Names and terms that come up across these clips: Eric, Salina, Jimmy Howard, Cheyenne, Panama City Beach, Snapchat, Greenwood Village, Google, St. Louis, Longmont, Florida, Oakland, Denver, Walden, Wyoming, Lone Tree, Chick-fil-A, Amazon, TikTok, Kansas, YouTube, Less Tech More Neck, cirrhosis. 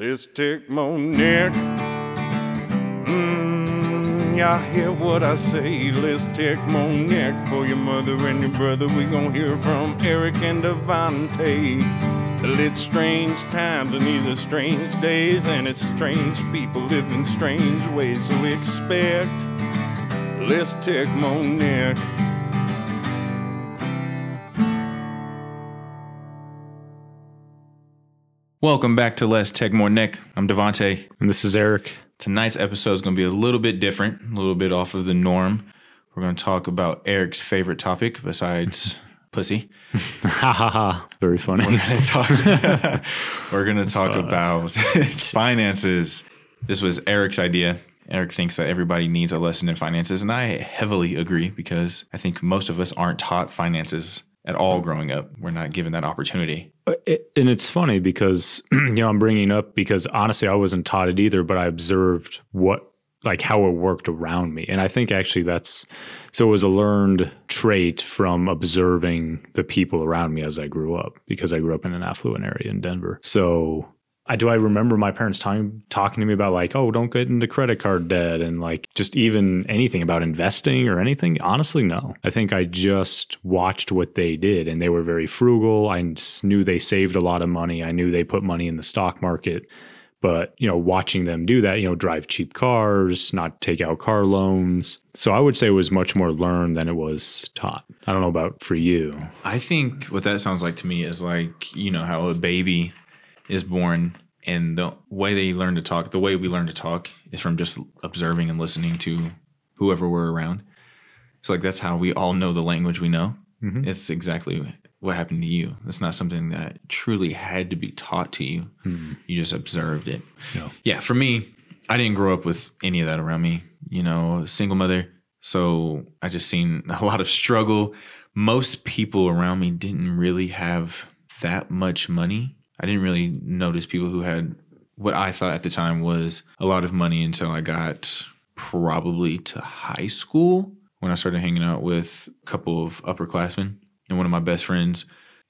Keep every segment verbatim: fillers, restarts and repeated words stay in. Let's take more neck. Mmm, y'all hear what I say? Let's take more neck for your mother and your brother. We gon' hear from Eric and DeVanté. It's strange times and these are strange days, and it's strange people live in strange ways. So we expect Less Tech More Neck. Welcome back to Less Tech More Neck. I'm DeVanté. And this is Eric. Tonight's episode is going to be a little bit different, a little bit off of the norm. We're going to talk about Eric's favorite topic besides... pussy. Ha ha ha. Very funny. We're going to talk, we're gonna talk about finances. This was Eric's idea. Eric thinks that everybody needs a lesson in finances, and I heavily agree because I think most of us aren't taught finances at all growing up. We're not given that opportunity. It, and it's funny because, you know, I'm bringing up because honestly, I wasn't taught it either, but I observed what like how it worked around me. And I think actually that's, so it was a learned trait from observing the people around me as I grew up, because I grew up in an affluent area in Denver. So I, do I remember my parents time, talking to me about like, oh, don't get into credit card debt and like just even anything about investing or anything? Honestly, no. I think I just watched what they did, and they were very frugal. I knew they saved a lot of money. I knew they put money in the stock market. But, you know, watching them do that, you know, drive cheap cars, not take out car loans. So I would say it was much more learned than it was taught. I don't know about for you. I think what that sounds like to me is like, you know, how a baby is born and the way they learn to talk, the way we learn to talk is from just observing and listening to whoever we're around. It's like that's how we all know the language we know. Mm-hmm. It's exactly what happened to you. It's not something that truly had to be taught to you. Mm-hmm. You just observed it. No. Yeah. For me, I didn't grow up with any of that around me, you know, single mother. So I just seen a lot of struggle. Most people around me didn't really have that much money. I didn't really notice people who had what I thought at the time was a lot of money until I got probably to high school when I started hanging out with a couple of upperclassmen. And one of my best friends,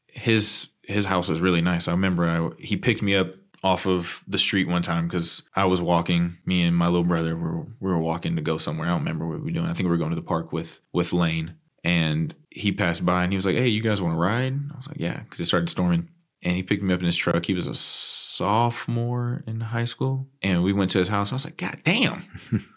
his his house was really nice. I remember I, he picked me up off of the street one time because I was walking. Me and my little brother were we were walking to go somewhere. I don't remember what we were doing. I think we were going to the park with with Lane. And he passed by and he was like, "Hey, you guys want to ride?" I was like, "Yeah," because it started storming. And he picked me up in his truck. He was a sophomore in high school, and we went to his house. I was like, "God damn!"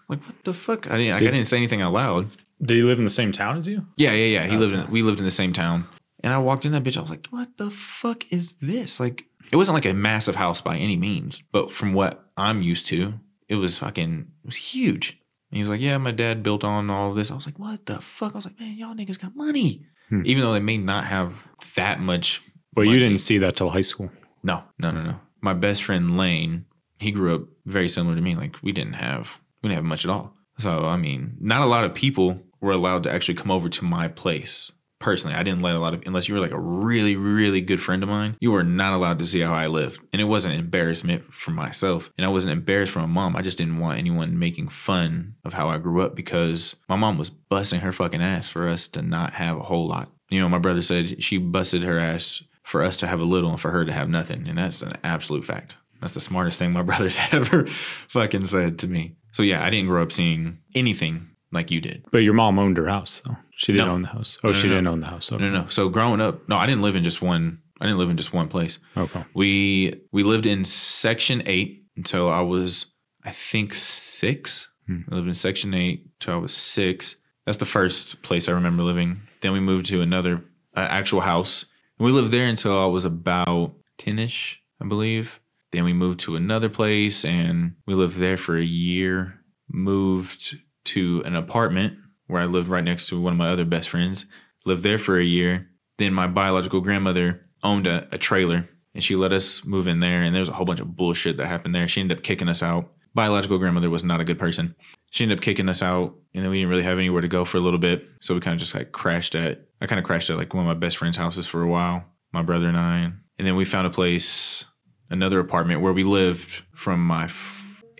Like, what the fuck? I didn't. Dude. I didn't say anything out loud. Did he live in the same town as you? Yeah, yeah, yeah. He okay. lived in. We lived in the same town. And I walked in that bitch. I was like, what the fuck is this? Like, it wasn't like a massive house by any means. But from what I'm used to, it was fucking, it was huge. And he was like, yeah, my dad built on all of this. I was like, what the fuck? I was like, man, y'all niggas got money. Hmm. Even though they may not have that much But money. You didn't see that till high school. No, no, no, no. My best friend Lane, he grew up very similar to me. Like, we didn't have, we didn't have much at all. So, I mean, not a lot of people were allowed to actually come over to my place. Personally, I didn't let a lot of, unless you were like a really, really good friend of mine, you were not allowed to see how I lived. And it wasn't an embarrassment for myself. And I wasn't embarrassed for my mom. I just didn't want anyone making fun of how I grew up because my mom was busting her fucking ass for us to not have a whole lot. You know, my brother said she busted her ass for us to have a little and for her to have nothing. And that's an absolute fact. That's the smartest thing my brother's ever fucking said to me. So yeah, I didn't grow up seeing anything like you did. But your mom owned her house, though. She didn't no. own the house. Oh, no, no, she no. didn't own the house. Okay. No, no, no. So growing up, no, I didn't live in just one. I didn't live in just one place. Okay. We we lived in Section eight until I was, I think, six. Hmm. I lived in Section eight until I was six. That's the first place I remember living. Then we moved to another uh, actual house. And we lived there until I was about ten-ish, I believe. Then we moved to another place, and we lived there for a year. Moved to an apartment where I lived right next to one of my other best friends. Lived there for a year. Then my biological grandmother owned a, a trailer, and she let us move in there, and there was a whole bunch of bullshit that happened there. She ended up kicking us out. Biological grandmother was not a good person. She ended up kicking us out, and then we didn't really have anywhere to go for a little bit, so we kind of just like crashed at, I kind of crashed at like one of my best friend's houses for a while, my brother and I. And then we found a place, another apartment, where we lived from my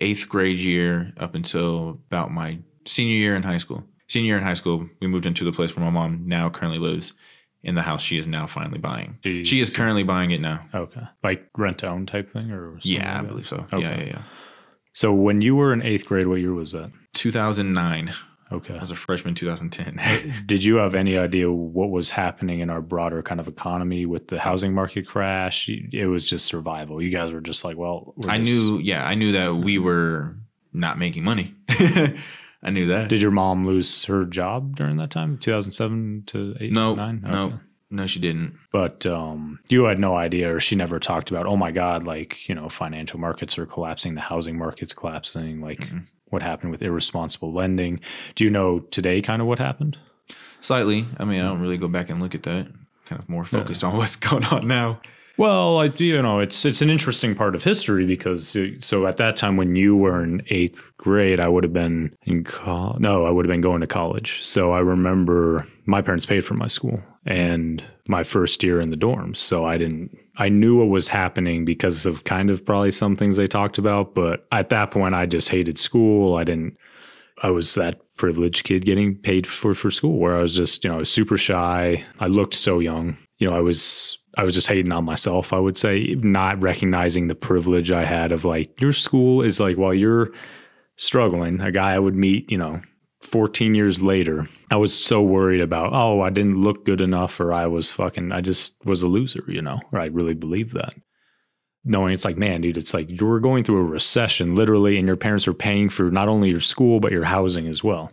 eighth grade year up until about my senior year in high school. Senior year in high school, we moved into the place where my mom now currently lives. in the house she is now finally buying. Jeez. She is currently buying it now. Okay. Like rent to own type thing or something? Yeah, like I believe so. Okay. Yeah, yeah, yeah. So when you were in eighth grade, what year was that? two thousand nine. Okay. I was a freshman, two thousand ten. Did you have any idea what was happening in our broader kind of economy with the housing market crash? It was just survival. You guys were just like, well. I just- knew. Yeah, I knew that we were not making money. I knew that. Did your mom lose her job during that time, two thousand seven to eight, no, nine? Okay. No, no, she didn't. But um, you had no idea, or she never talked about, oh, my God, like, you know, financial markets are collapsing, the housing market's collapsing, like mm-hmm. what happened with irresponsible lending. Do you know today kind of what happened? Slightly. I mean, I don't really go back and look at that. Kind of more focused yeah. on what's going on now. Well, I, you know, it's it's an interesting part of history because so at that time when you were in eighth grade, I would have been in co- no, I would have been going to college. So I remember my parents paid for my school and my first year in the dorms. So I didn't I knew what was happening because of kind of probably some things they talked about. But at that point, I just hated school. I didn't. I was that privileged kid getting paid for, for school where I was just, you know, I was super shy. I looked so young. You know, I was. I was just hating on myself, I would say, not recognizing the privilege I had of like, your school is like, while you're struggling, a guy I would meet, you know, fourteen years later, I was so worried about, oh, I didn't look good enough or I was fucking, I just was a loser, you know, or I really believed that. Knowing it's like, man, dude, it's like you were going through a recession literally and your parents are paying for not only your school, but your housing as well.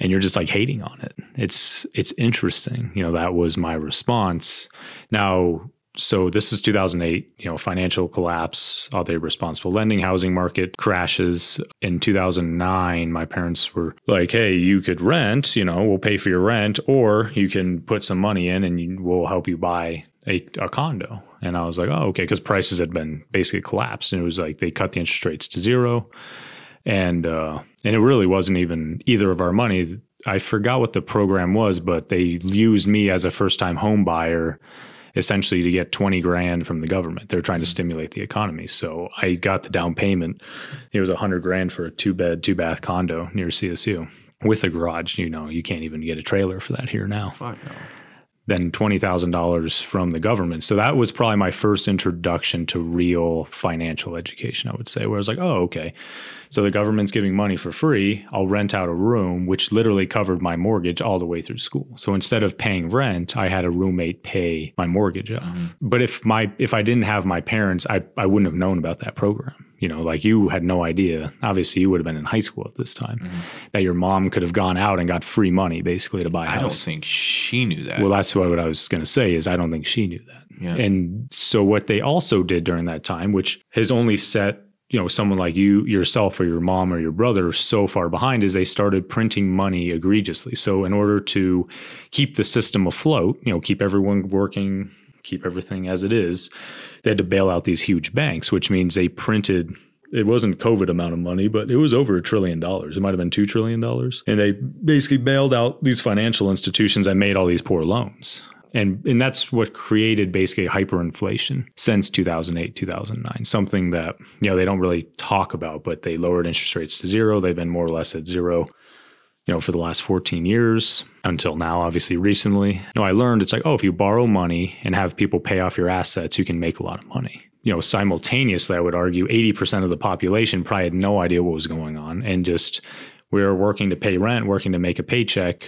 And you're just like hating on it. It's it's interesting. You know, that was my response. Now, so this is two thousand eight, you know, financial collapse, all the irresponsible lending, housing market crashes. In two thousand nine, my parents were like, hey, you could rent, you know, we'll pay for your rent, or you can put some money in and you, we'll help you buy a, a condo. And I was like, oh, okay, because prices had been basically collapsed. And it was like they cut the interest rates to zero. And uh, and it really wasn't even either of our money. I forgot what the program was, but they used me as a first-time home buyer essentially to get twenty grand from the government. They're trying to stimulate the economy. So I got the down payment. It was one hundred grand for a two-bed, two-bath condo near C S U with a garage. You know, you can't even get a trailer for that here now. Fuck no. Then twenty thousand dollars from the government. So that was probably my first introduction to real financial education, I would say, where I was like, oh, okay. So the government's giving money for free. I'll rent out a room, which literally covered my mortgage all the way through school. So instead of paying rent, I had a roommate pay my mortgage off. Mm-hmm. But if my if I didn't have my parents, I, I wouldn't have known about that program. You know, like you had no idea. Obviously, you would have been in high school at this time. Mm-hmm. That your mom could have gone out and got free money basically to buy a house. I don't think she knew that. Well, that's what I was going to say is I don't think she knew that. Yeah. And so what they also did during that time, which has only set, you know, someone like you, yourself or your mom or your brother so far behind, is they started printing money egregiously. So in order to keep the system afloat, you know, keep everyone working, keep everything as it is, they had to bail out these huge banks, which means they printed, it wasn't COVID amount of money, but it was over a trillion dollars. It might have been two trillion dollars. And they basically bailed out these financial institutions that made all these poor loans. And and that's what created basically hyperinflation since two thousand eight, two thousand nine, something that, you know, they don't really talk about, but they lowered interest rates to zero. They've been more or less at zero, you know, for the last fourteen years until now, obviously recently. You know, I learned it's like, oh, if you borrow money and have people pay off your assets, you can make a lot of money. You know, simultaneously, I would argue eighty percent of the population probably had no idea what was going on and just we were working to pay rent, working to make a paycheck,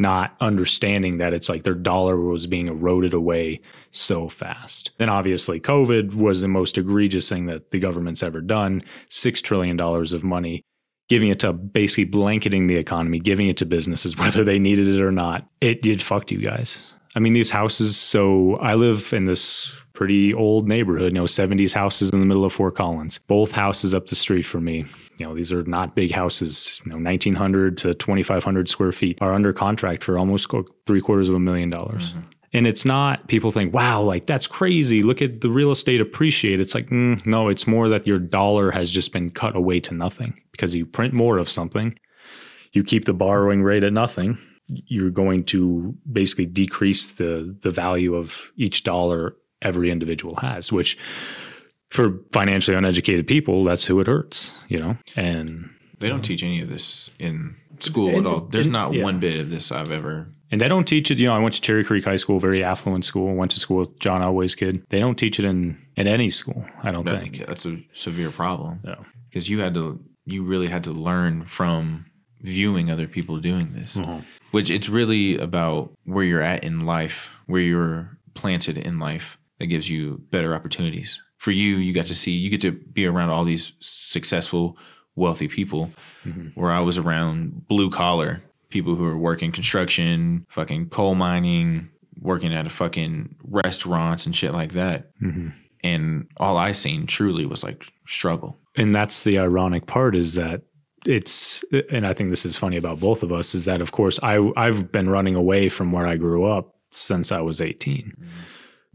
not understanding that it's like their dollar was being eroded away so fast. Then obviously COVID was the most egregious thing that the government's ever done, six trillion dollars of money, giving it to basically blanketing the economy, giving it to businesses, whether they needed it or not. It did fucked you guys. I mean, these houses, so I live in this pretty old neighborhood, you know, seventies houses in the middle of Fort Collins, both houses up the street from me. You know, these are not big houses, you know, nineteen hundred to twenty-five hundred square feet are under contract for almost three quarters of a million dollars. Mm-hmm. And it's not, people think, wow, like that's crazy. Look at the real estate appreciate. It's like, mm, no, it's more that your dollar has just been cut away to nothing because you print more of something. You keep the borrowing rate at nothing. You're going to basically decrease the the value of each dollar every individual has, which for financially uneducated people, that's who it hurts, you know? And they don't um, teach any of this in school and, at all. There's and, not yeah. one bit of this I've ever And they don't teach it, you know, I went to Cherry Creek High School, very affluent school, went to school with John Elway's kid. They don't teach it in, in any school, I don't that, think. That's a severe problem. Yeah. Because you had to, you really had to learn from viewing other people doing this. Mm-hmm. Which it's really about where you're at in life, where you're planted in life, that gives you better opportunities. For you, you got to see, you get to be around all these successful, wealthy people, mm-hmm. where I was around blue collar people who are working construction, fucking coal mining, working at a fucking restaurants and shit like that. Mm-hmm. And all I seen truly was like struggle. And that's the ironic part is that it's, and I think this is funny about both of us, is that of course I, I've been running away from where I grew up since I was eighteen. Mm-hmm.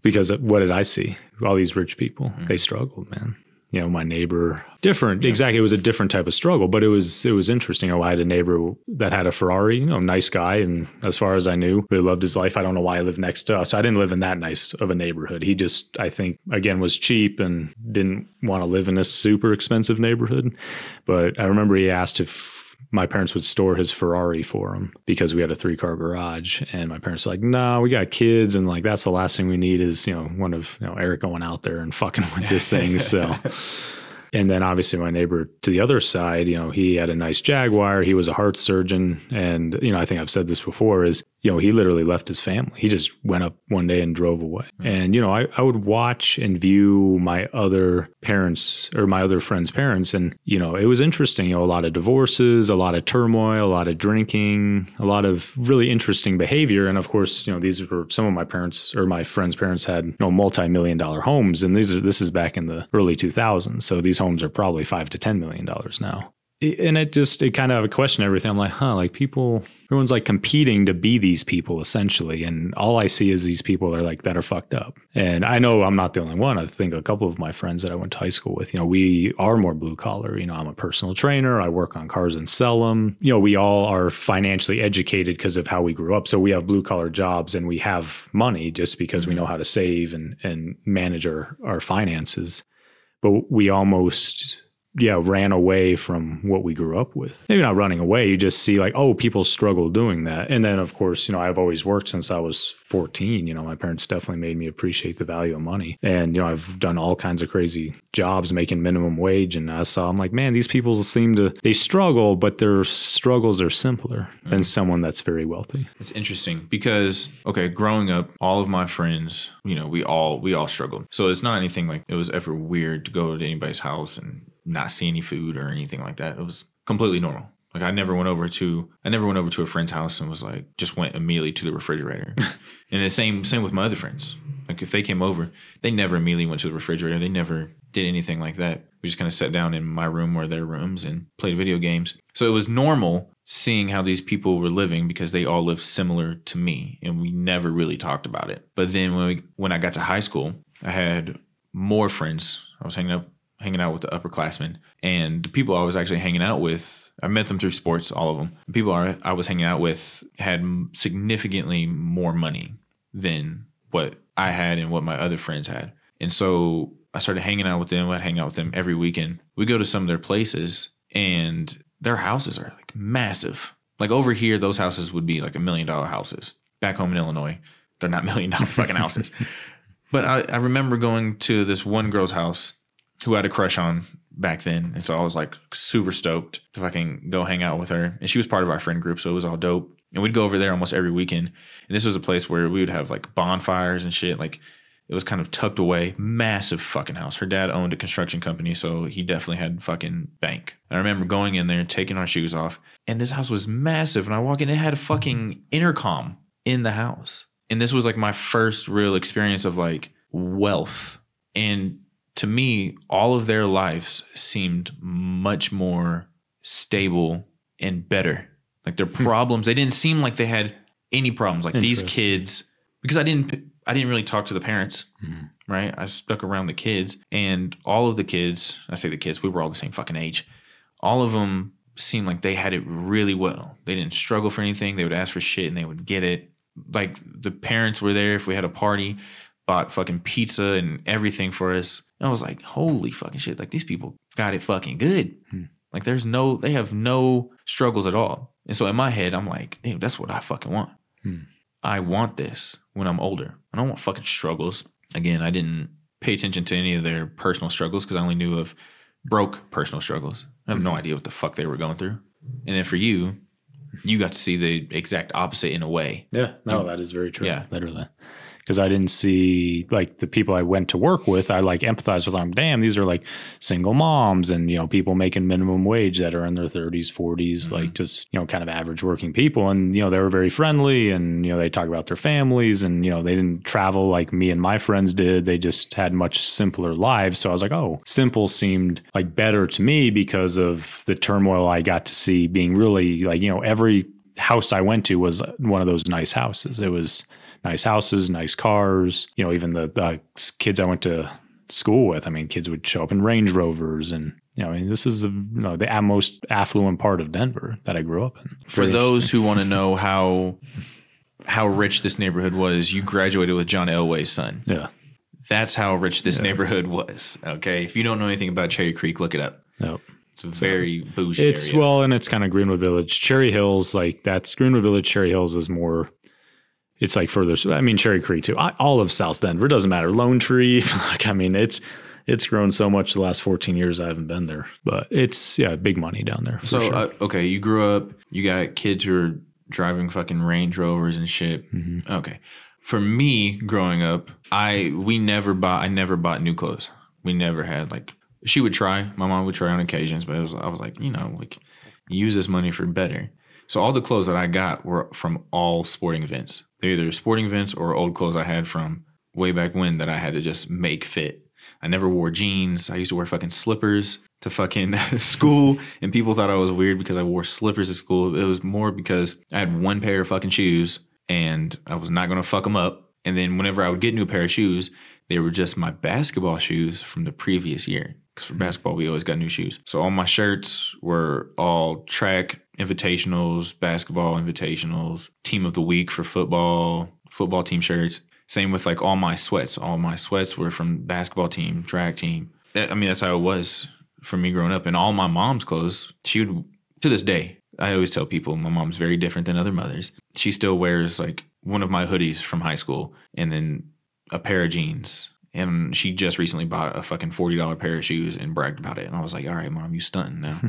Because what did I see? All these rich people, mm-hmm. they struggled, man. You know, my neighbor, different, yeah. exactly. It was a different type of struggle, but it was it was interesting. You know, I had a neighbor that had a Ferrari, you know, nice guy. And as far as I knew, really loved his life. I don't know why I lived next to us. I didn't live in that nice of a neighborhood. He just, I think, again, was cheap and didn't want to live in a super expensive neighborhood. But I remember he asked if my parents would store his Ferrari for him because we had a three-car garage. And my parents were like, no, nah, we got kids. And like, that's the last thing we need is, you know, one of, you know, Eric going out there and fucking with this thing. So, and then obviously my neighbor to the other side, you know, he had a nice Jaguar. He was a heart surgeon. And, you know, I think I've said this before is, you know, he literally left his family. He just went up one day and drove away. And, you know, I, I would watch and view my other parents or my other friends' parents. And, you know, it was interesting, you know, a lot of divorces, a lot of turmoil, a lot of drinking, a lot of really interesting behavior. And of course, you know, these were some of my parents or my friends' parents had, you know, multi-million dollar homes. And these are, this is back in the early two thousands. So these homes are probably five to ten million dollars now. And it just, it kind of, I question everything. I'm like, huh, like people, everyone's like competing to be these people essentially. And all I see is these people are like, that are fucked up. And I know I'm not the only one. I think a couple of my friends that I went to high school with, you know, we are more blue collar. You know, I'm a personal trainer. I work on cars and sell them. You know, we all are financially educated because of how we grew up. So we have blue collar jobs and we have money just because mm-hmm. we know how to save and, and manage our, our finances. But we almost... yeah, ran away from what we grew up with. Maybe not running away. You just see like, oh, people struggle doing that. And then, of course, you know, I've always worked since I was fourteen. You know, my parents definitely made me appreciate the value of money. And, you know, I've done all kinds of crazy jobs making minimum wage. And I saw, I'm like, man, these people seem to, they struggle, but their struggles are simpler mm-hmm. than someone that's very wealthy. It's interesting because, okay, growing up, all of my friends, you know, we all, we all struggled. So it's not anything like it was ever weird to go to anybody's house and not see any food or anything like that. It was completely normal. Like I never went over to, I never went over to a friend's house and was like, just went immediately to the refrigerator. And the same, same with my other friends. Like if they came over, they never immediately went to the refrigerator. They never did anything like that. We just kind of sat down in my room or their rooms and played video games. So it was normal seeing how these people were living because they all lived similar to me. And we never really talked about it. But then when we, when I got to high school, I had more friends. I was hanging up hanging out with the upperclassmen, and the people I was actually hanging out with, I met them through sports, all of them. The people I was hanging out with had significantly more money than what I had and what my other friends had. And so I started hanging out with them. I'd hang out with them every weekend. We go to some of their places and their houses are like massive. Like over here, those houses would be like a million dollar houses. Back home in Illinois, they're not million dollar fucking houses. But I, I remember going to this one girl's house who I had a crush on back then. And so I was like super stoked to fucking go hang out with her. And she was part of our friend group. So it was all dope. And we'd go over there almost every weekend. And this was a place where we would have like bonfires and shit. Like it was kind of tucked away. Massive fucking house. Her dad owned a construction company. So he definitely had fucking bank. I remember going in there and taking our shoes off. And this house was massive. And I walk in, it had a fucking intercom in the house. And this was like my first real experience of like wealth. And to me, all of their lives seemed much more stable and better. Like their problems, they didn't seem like they had any problems. Like these kids, because I didn't, I didn't really talk to the parents, mm. right? I stuck around the kids, and all of the kids, I say the kids, we were all the same fucking age. All of them seemed like they had it really well. They didn't struggle for anything. They would ask for shit and they would get it. Like the parents were there if we had a party, bought fucking pizza and everything for us. And I was like, holy fucking shit. Like these people got it fucking good. Hmm. Like there's no, they have no struggles at all. And so in my head, I'm like, damn, that's what I fucking want. Hmm. I want this when I'm older. I don't want fucking struggles. Again, I didn't pay attention to any of their personal struggles because I only knew of broke personal struggles. I have no idea what the fuck they were going through. And then for you, you got to see the exact opposite in a way. Yeah. No, you, that is very true. Yeah. Literally. Because I didn't see, like, the people I went to work with, I, like, empathize with them. Damn, these are, like, single moms and, you know, people making minimum wage that are in their thirties, forties, mm-hmm. like, just, you know, kind of average working people. And, you know, they were very friendly and, you know, they talk about their families and, you know, they didn't travel like me and my friends did. They just had much simpler lives. So I was like, oh, simple seemed, like, better to me because of the turmoil I got to see being really, like, you know, every house I went to was one of those nice houses. It was... nice houses, nice cars, you know, even the, the kids I went to school with, I mean, kids would show up in Range Rovers and, you know, I mean, this is the, you know, the most affluent part of Denver that I grew up in. Very For those who want to know how how rich this neighborhood was, you graduated with John Elway's son. Yeah. That's how rich this yeah. neighborhood was, okay? If you don't know anything about Cherry Creek, look it up. Nope. It's a very bougie it's, area. Well, and it's kind of Greenwood Village. Cherry Hills, like that's Greenwood Village. Cherry Hills is more... It's like further, I mean, Cherry Creek too. I, all of South Denver, doesn't matter. Lone Tree, like, I mean, it's it's grown so much the last fourteen years I haven't been there. But it's, yeah, big money down there. So, sure. uh, okay, you grew up, you got kids who are driving fucking Range Rovers and shit. Mm-hmm. Okay. For me, growing up, I we never bought, I never bought new clothes. We never had, like, she would try. My mom would try on occasions, but it was, I was like, you know, like, use this money for better. So all the clothes that I got were from all sporting events. They're either sporting events or old clothes I had from way back when that I had to just make fit. I never wore jeans. I used to wear fucking slippers to fucking school. And people thought I was weird because I wore slippers to school. It was more because I had one pair of fucking shoes and I was not going to fuck them up. And then whenever I would get a new pair of shoes, they were just my basketball shoes from the previous year. Because for basketball, we always got new shoes. So all my shirts were all track invitationals, basketball invitationals, team of the week for football, football team shirts. Same with like all my sweats. All my sweats were from basketball team, track team. I mean, that's how it was for me growing up. And all my mom's clothes, she would, to this day, I always tell people my mom's very different than other mothers. She still wears like one of my hoodies from high school and then a pair of jeans. And she just recently bought a fucking forty dollars pair of shoes and bragged about it. And I was like, all right, Mom, you stunting now.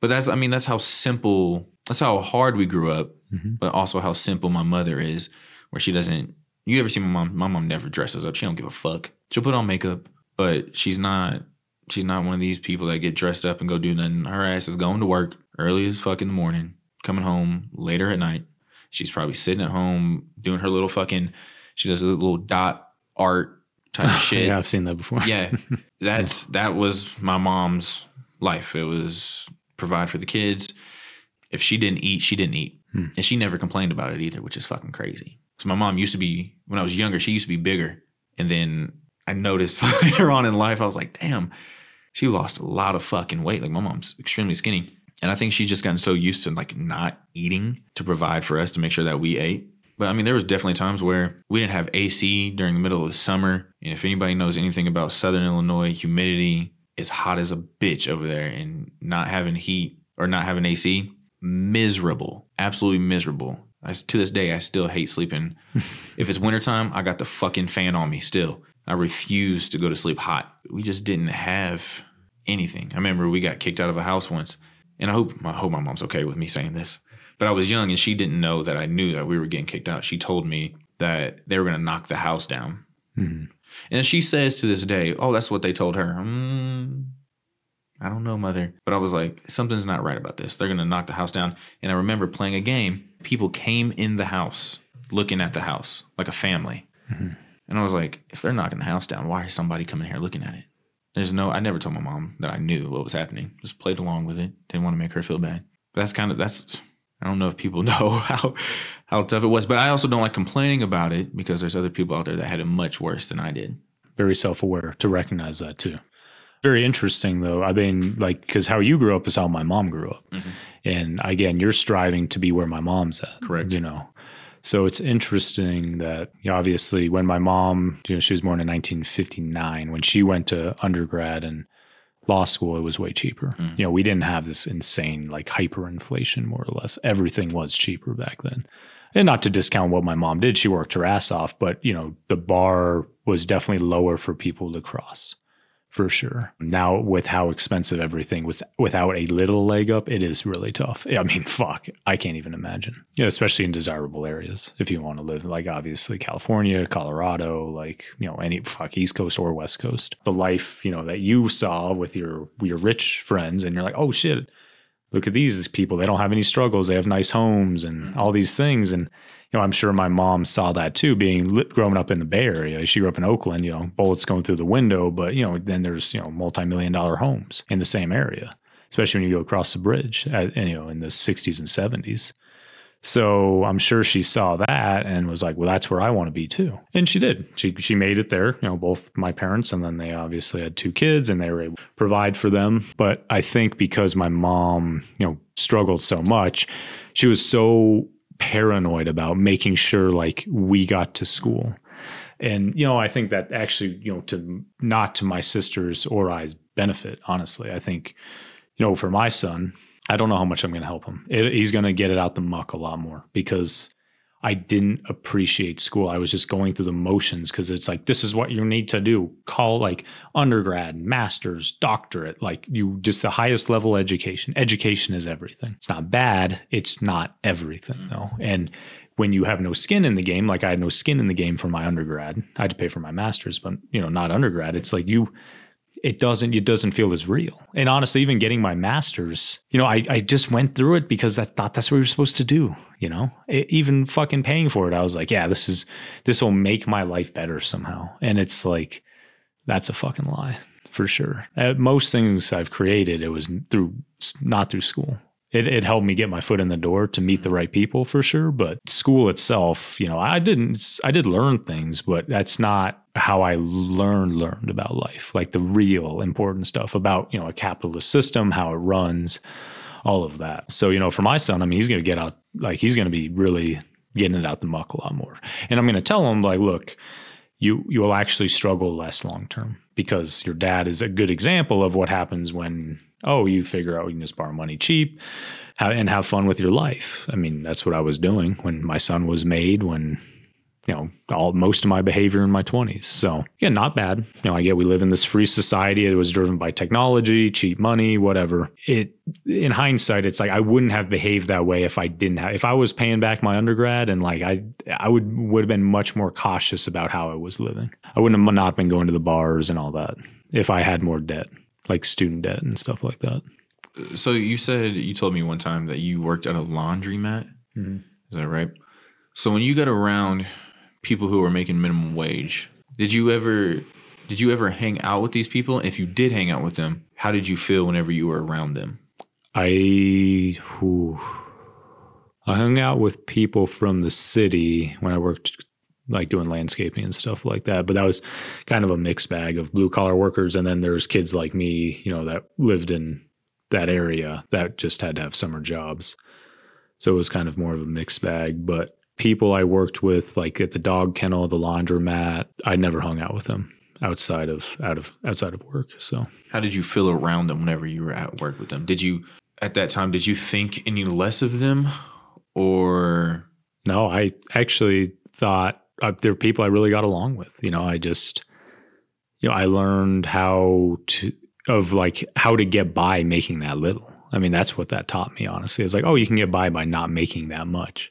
But that's, I mean, that's how simple, that's how hard we grew up, mm-hmm. but also how simple my mother is, where she doesn't, you ever see my mom, my mom never dresses up. She don't give a fuck. She'll put on makeup, but she's not, she's not one of these people that get dressed up and go do nothing. Her ass is going to work early as fuck in the morning, coming home later at night. She's probably sitting at home doing her little fucking, she does a little dot art type of shit. Yeah, I've seen that before. Yeah. That's that was my mom's life. It was provide for the kids. If she didn't eat, she didn't eat. Hmm. And she never complained about it either, which is fucking crazy. So my mom used to be, when I was younger, she used to be bigger. And then I noticed later on in life, I was like, damn, she lost a lot of fucking weight. Like my mom's extremely skinny. And I think she's just gotten so used to like not eating to provide for us to make sure that we ate. But I mean, there was definitely times where we didn't have A C during the middle of the summer. And if anybody knows anything about Southern Illinois, humidity is hot as a bitch over there. And not having heat or not having A C, miserable, absolutely miserable. I, to this day, I still hate sleeping. If it's wintertime, I got the fucking fan on me still. I refuse to go to sleep hot. We just didn't have anything. I remember we got kicked out of a house once. And I hope, I hope my mom's okay with me saying this. But I was young and she didn't know that I knew that we were getting kicked out. She told me that they were going to knock the house down. Mm-hmm. And she says to this day, oh, that's what they told her. Mm, I don't know, mother. But I was like, something's not right about this. They're going to knock the house down. And I remember playing a game. People came in the house looking at the house like a family. Mm-hmm. And I was like, if they're knocking the house down, why is somebody coming here looking at it? There's no, I never told my mom that I knew what was happening. Just played along with it. Didn't want to make her feel bad. But that's kind of, that's... I don't know if people know how, how tough it was, but I also don't like complaining about it because there's other people out there that had it much worse than I did. Very self-aware to recognize that too. Very interesting though. I mean, like, because how you grew up is how my mom grew up. Mm-hmm. And again, you're striving to be where my mom's at. Correct. You know, so it's interesting that obviously when my mom, you know, she was born in nineteen fifty-nine, when she went to undergrad and law school, it was way cheaper. Mm. You know, we didn't have this insane like hyperinflation, more or less. Everything was cheaper back then. and not to discount what my mom did, she worked her ass off, but you know, the bar was definitely lower for people to cross, for sure. Now with how expensive everything was, without a little leg up, it is really tough. I mean, fuck, I can't even imagine. Yeah, especially in desirable areas. If you want to live, like obviously California, Colorado, like, you know, any fuck East Coast or West Coast. The life, you know, that you saw with your your rich friends, and you're like, oh shit, look at these people. They don't have any struggles. They have nice homes and all these things. And, you know, I'm sure my mom saw that too, being lit, growing up in the Bay Area. She grew up in Oakland, you know, bullets going through the window. But, you know, then there's, you know, multi-million dollar homes in the same area, especially when you go across the bridge, at, you know, in the sixties and seventies. So I'm sure she saw that and was like, well, that's where I want to be too. And she did. She she made it there, you know, both my parents, and then they obviously had two kids and they were able to provide for them. But I think because my mom, you know, struggled so much, she was so paranoid about making sure like we got to school. And, you know, I think that actually, you know, to not to my sister's or I's benefit, honestly. I think, you know, for my son, I don't know how much I'm going to help him. It, he's going to get it out the muck a lot more, because I didn't appreciate school. I was just going through the motions because it's like, this is what you need to do. Call like undergrad, master's, doctorate, like you just the highest level education. Education is everything. It's not bad. It's not everything though. And when you have no skin in the game, like I had no skin in the game for my undergrad, I had to pay for my master's, but you know, not undergrad. It's like you... It doesn't, it doesn't feel as real. And honestly, even getting my master's, you know, I, I just went through it because I thought that's what we were supposed to do, you know, it, even fucking paying for it. I was like, yeah, this is, this will make my life better somehow. And it's like, that's a fucking lie for sure. At most things I've created, it was through, not through school. It, it helped me get my foot in the door to meet the right people for sure. But school itself, you know, I didn't, I did learn things, but that's not how I learned, learned about life, like the real important stuff about, you know, a capitalist system, how it runs, all of that. So, you know, for my son, I mean, he's going to get out, like, he's going to be really getting it out the muck a lot more. And I'm going to tell him like, look, you, you will actually struggle less long-term, because your dad is a good example of what happens when, oh, you figure out you can just borrow money cheap and have fun with your life. I mean, that's what I was doing when my son was made, when, you know, all most of my behavior in my twenties. So yeah, not bad. You know, I get we live in this free society. It was driven by technology, cheap money, whatever. It, in hindsight, it's like I wouldn't have behaved that way if I didn't have, if I was paying back my undergrad, and like I I would would have been much more cautious about how I was living. I wouldn't have not been going to the bars and all that if I had more debt, like student debt and stuff like that. So you said, you told me one time that you worked at a laundromat. Mm-hmm. Is that right? So when you got around people who were making minimum wage, did you ever, did you ever hang out with these people? If you did hang out with them, how did you feel whenever you were around them? I, whew, I hung out with people from the city when I worked, like doing landscaping and stuff like that. But that was kind of a mixed bag of blue collar workers. And then there's kids like me, you know, that lived in that area that just had to have summer jobs. So it was kind of more of a mixed bag. But people I worked with, like at the dog kennel, the laundromat, I never hung out with them outside of, out of, outside of work. So how did you feel around them whenever you were at work with them? Did you, at that time, did you think any less of them, or? No, I actually thought, Uh, there are people I really got along with, you know, I just, you know, I learned how to, of like how to get by making that little. I mean, that's what that taught me, honestly. It's like, oh, you can get by by not making that much.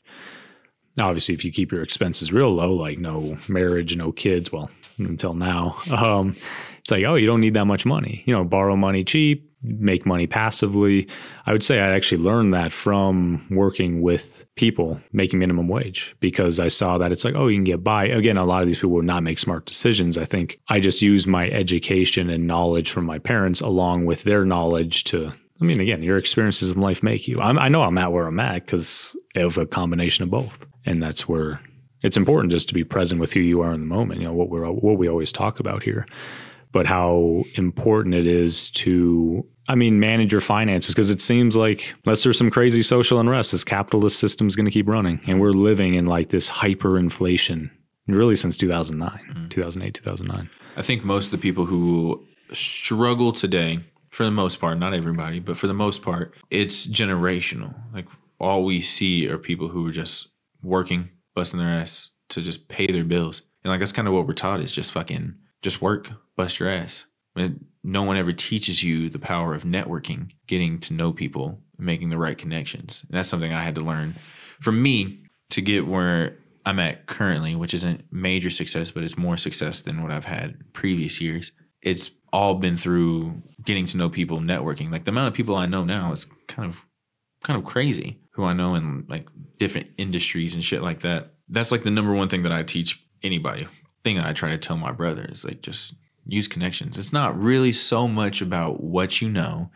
Now, obviously, if you keep your expenses real low, like no marriage, no kids, well, until now, um, it's like, oh, you don't need that much money, you know, borrow money cheap, make money passively. I would say I actually learned that from working with people making minimum wage, because I saw that it's like, oh, you can get by. Again, a lot of these people would not make smart decisions. I think I just used my education and knowledge from my parents along with their knowledge to, I mean, again, your experiences in life make you. I'm, I know I'm at where I'm at because of a combination of both. And that's where it's important just to be present with who you are in the moment, you know, what we're, what we always talk about here. But how important it is to, I mean, manage your finances, because it seems like unless there's some crazy social unrest, this capitalist system is going to keep running. And we're living in like this hyperinflation really since two thousand nine, mm-hmm. two thousand eight, two thousand nine. I think most of the people who struggle today, for the most part, not everybody, but for the most part, it's generational. Like all we see are people who are just working, busting their ass to just pay their bills. And like, that's kind of what we're taught is just fucking, just work, bust your ass. I mean, no one ever teaches you the power of networking, getting to know people, making the right connections. And that's something I had to learn. For me, to get where I'm at currently, which isn't major success, but it's more success than what I've had previous years, it's all been through getting to know people, networking. Like the amount of people I know now is kind of kind of crazy, who I know in like different industries and shit like that. That's like the number one thing that I teach anybody, thing I try to tell my brother is like, just use connections. It's not really so much about what you know.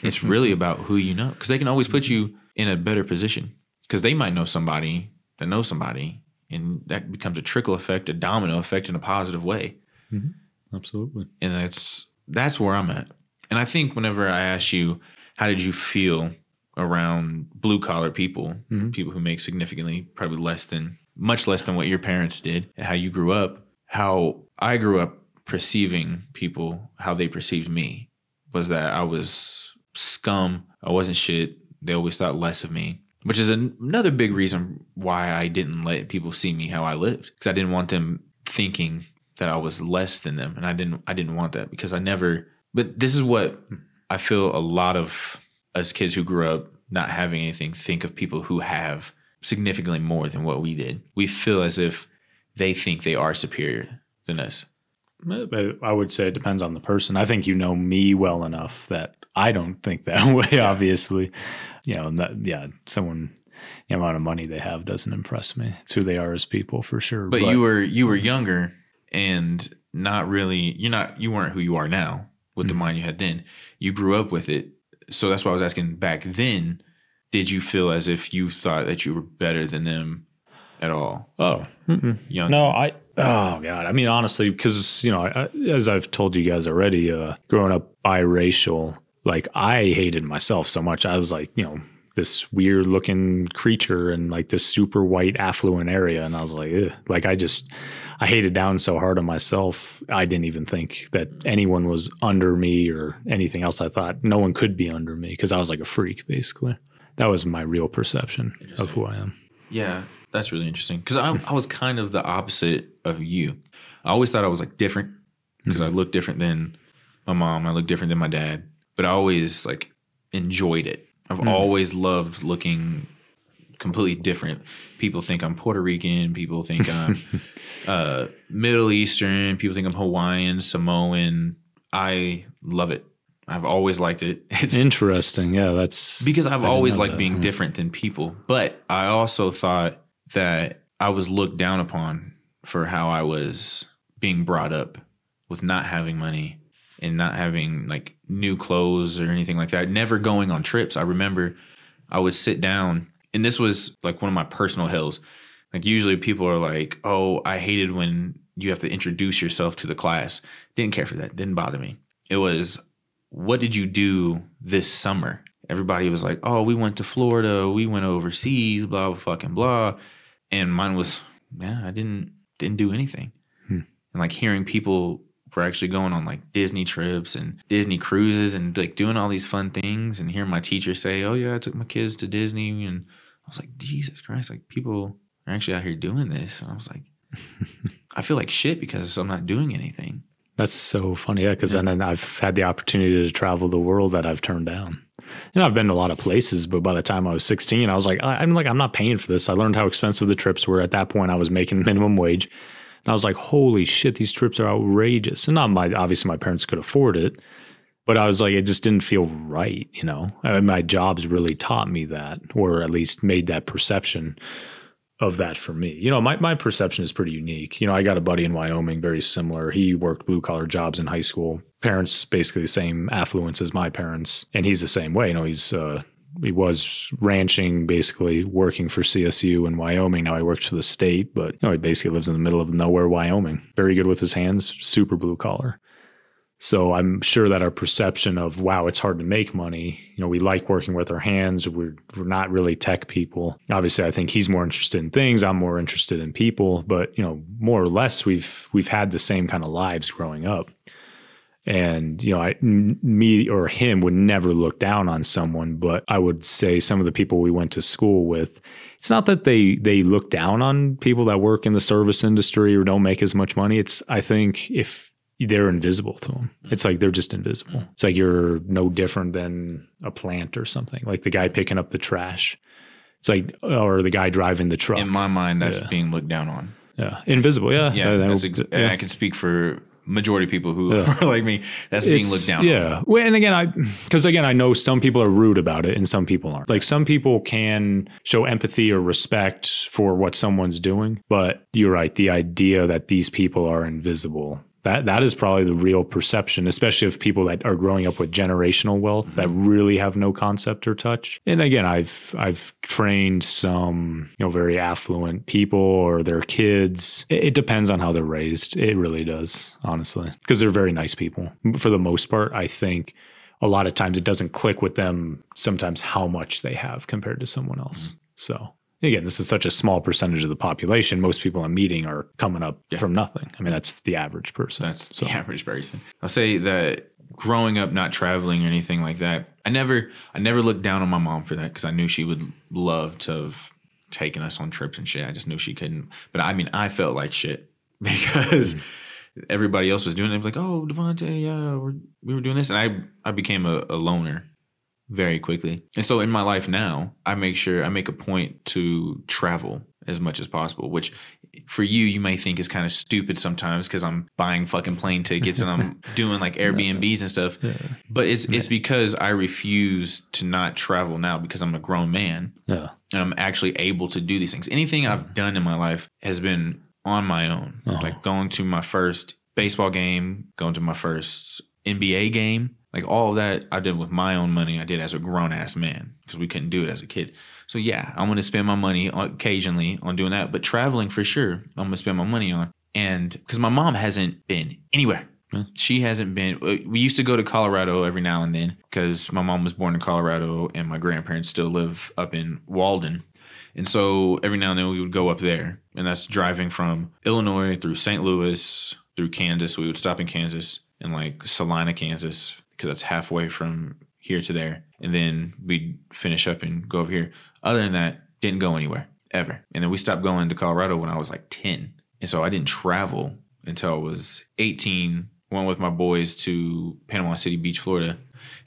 It's really about who you know, because they can always put you in a better position, because they might know somebody that knows somebody, and that becomes a trickle effect, a domino effect in a positive way. Mm-hmm. Absolutely. And that's that's where I'm at. And I think whenever I ask you, how did you feel around blue collar people, mm-hmm. people who make significantly, probably less than, much less than what your parents did, and how you grew up, how I grew up perceiving people, how they perceived me, was that I was scum. I wasn't shit. They always thought less of me, which is an- another big reason why I didn't let people see me how I lived, because I didn't want them thinking that I was less than them. And I didn't I didn't want that, because I never, but this is what I feel a lot of us kids who grew up not having anything think of people who have significantly more than what we did. We feel as if they think they are superior than us. I would say it depends on the person. I think you know me well enough that I don't think that way, obviously. You know, and that, yeah, someone, the amount of money they have doesn't impress me. It's who they are as people, for sure. But, but you were you were younger and not really, you're not, you weren't who you are now with mm-hmm. the mind you had then. You grew up with it. So that's why I was asking back then, did you feel as if you thought that you were better than them at all? Oh, young. No, I, oh God. I mean, honestly, because, you know, I, as I've told you guys already, uh, growing up biracial, like I hated myself so much. I was like, you know, this weird looking creature in like this super white affluent area. And I was like, ugh. Like, I just, I hated down so hard on myself. I didn't even think that anyone was under me or anything else. I thought no one could be under me, because I was like a freak, basically. That was my real perception of who I am. Yeah. That's really interesting, because I, I was kind of the opposite of you. I always thought I was like different, because mm-hmm. I looked different than my mom. I looked different than my dad, but I always like enjoyed it. I've mm-hmm. always loved looking completely different. People think I'm Puerto Rican. People think I'm uh, Middle Eastern. People think I'm Hawaiian, Samoan. I love it. I've always liked it. It's interesting. Yeah, that's because I've I always liked that. being yeah. different than people. But I also thought that I was looked down upon for how I was being brought up, with not having money and not having like new clothes or anything like that. Never going on trips. I remember I would sit down, and this was like one of my personal hills. Like usually people are like, oh, I hated when you have to introduce yourself to the class. Didn't care for that. Didn't bother me. It was, what did you do this summer? Everybody was like, oh, we went to Florida. We went overseas, blah, blah, fucking blah. And mine was, yeah, I didn't didn't do anything. Hmm. And like hearing people were actually going on like Disney trips and Disney cruises and like doing all these fun things, and hearing my teacher say, oh yeah, I took my kids to Disney. And I was like, Jesus Christ, like people are actually out here doing this. And I was like, I feel like shit because I'm not doing anything. That's so funny. Yeah, because yeah. then I've had the opportunity to travel the world that I've turned down. And I've been to a lot of places, but by the time I was sixteen, I was like, I'm like, I'm not paying for this. I learned how expensive the trips were. At that point, I was making minimum wage. And I was like, holy shit, these trips are outrageous. And not my, obviously my parents could afford it, but I was like, it just didn't feel right. You know, I mean, my jobs really taught me that, or at least made that perception of that for me. You know, my, my perception is pretty unique. You know, I got a buddy in Wyoming, very similar. He worked blue collar jobs in high school. Parents, basically the same affluence as my parents. And he's the same way. You know, he's, uh, he was ranching, basically working for C S U in Wyoming. Now he works for the state, but you know, he basically lives in the middle of nowhere, Wyoming. Very good with his hands, super blue collar. So I'm sure that our perception of, wow, it's hard to make money. You know, we like working with our hands. We're, we're not really tech people. Obviously, I think he's more interested in things. I'm more interested in people. But, you know, more or less, we've we've had the same kind of lives growing up. And, you know, I, m- me or him would never look down on someone, but I would say some of the people we went to school with, it's not that they, they look down on people that work in the service industry or don't make as much money. It's, I think if they're invisible to them, it's like, they're just invisible. It's like, you're no different than a plant or something, like the guy picking up the trash. It's like, or the guy driving the truck. In my mind, that's yeah. being looked down on. Yeah. Invisible. Yeah. Yeah. I, I, that's ex- yeah. I can speak for majority of people who yeah. are like me, that's being it's, looked down yeah. on. Yeah. Well, and again, I, because again, I know some people are rude about it and some people aren't. Like some people can show empathy or respect for what someone's doing, but you're right. The idea that these people are invisible, that that is probably the real perception, especially of people that are growing up with generational wealth mm-hmm. that really have no concept or touch. And again, I've I've trained some, you know, very affluent people or their kids. It, it depends on how they're raised. It really does, honestly, because they're very nice people. For the most part, I think a lot of times it doesn't click with them sometimes how much they have compared to someone else. Mm-hmm. So again, this is such a small percentage of the population. Most people I'm meeting are coming up yeah. from nothing. I mean, that's the average person. That's so. the average person. I'll say that growing up, not traveling or anything like that, I never I never looked down on my mom for that because I knew she would love to have taken us on trips and shit. I just knew she couldn't. But I mean, I felt like shit because mm-hmm. everybody else was doing it. Like, oh, DeVanté, yeah, we're, we were doing this. And I, I became a, a loner. Very quickly. And so in my life now, I make sure I make a point to travel as much as possible, which for you, you may think is kind of stupid sometimes because I'm buying fucking plane tickets and I'm doing like Airbnbs and stuff. Yeah. But it's yeah. it's because I refuse to not travel now because I'm a grown man yeah. and I'm actually able to do these things. Anything yeah. I've done in my life has been on my own, uh-huh. like going to my first baseball game, going to my first N B A game. Like all of that I did with my own money. I did as a grown-ass man because we couldn't do it as a kid. So yeah, I'm going to spend my money on, occasionally on doing that. But traveling for sure, I'm going to spend my money on. And because my mom hasn't been anywhere. Huh? She hasn't been. We used to go to Colorado every now and then because my mom was born in Colorado and my grandparents still live up in Walden. And so every now and then we would go up there. And that's driving from Illinois through Saint Louis, through Kansas. We would stop in Kansas and like Salina, Kansas. Because that's halfway from here to there. And then we'd finish up and go over here. Other than that, didn't go anywhere, ever. And then we stopped going to Colorado when I was like ten. And so I didn't travel until I was eighteen. Went with my boys to Panama City Beach, Florida.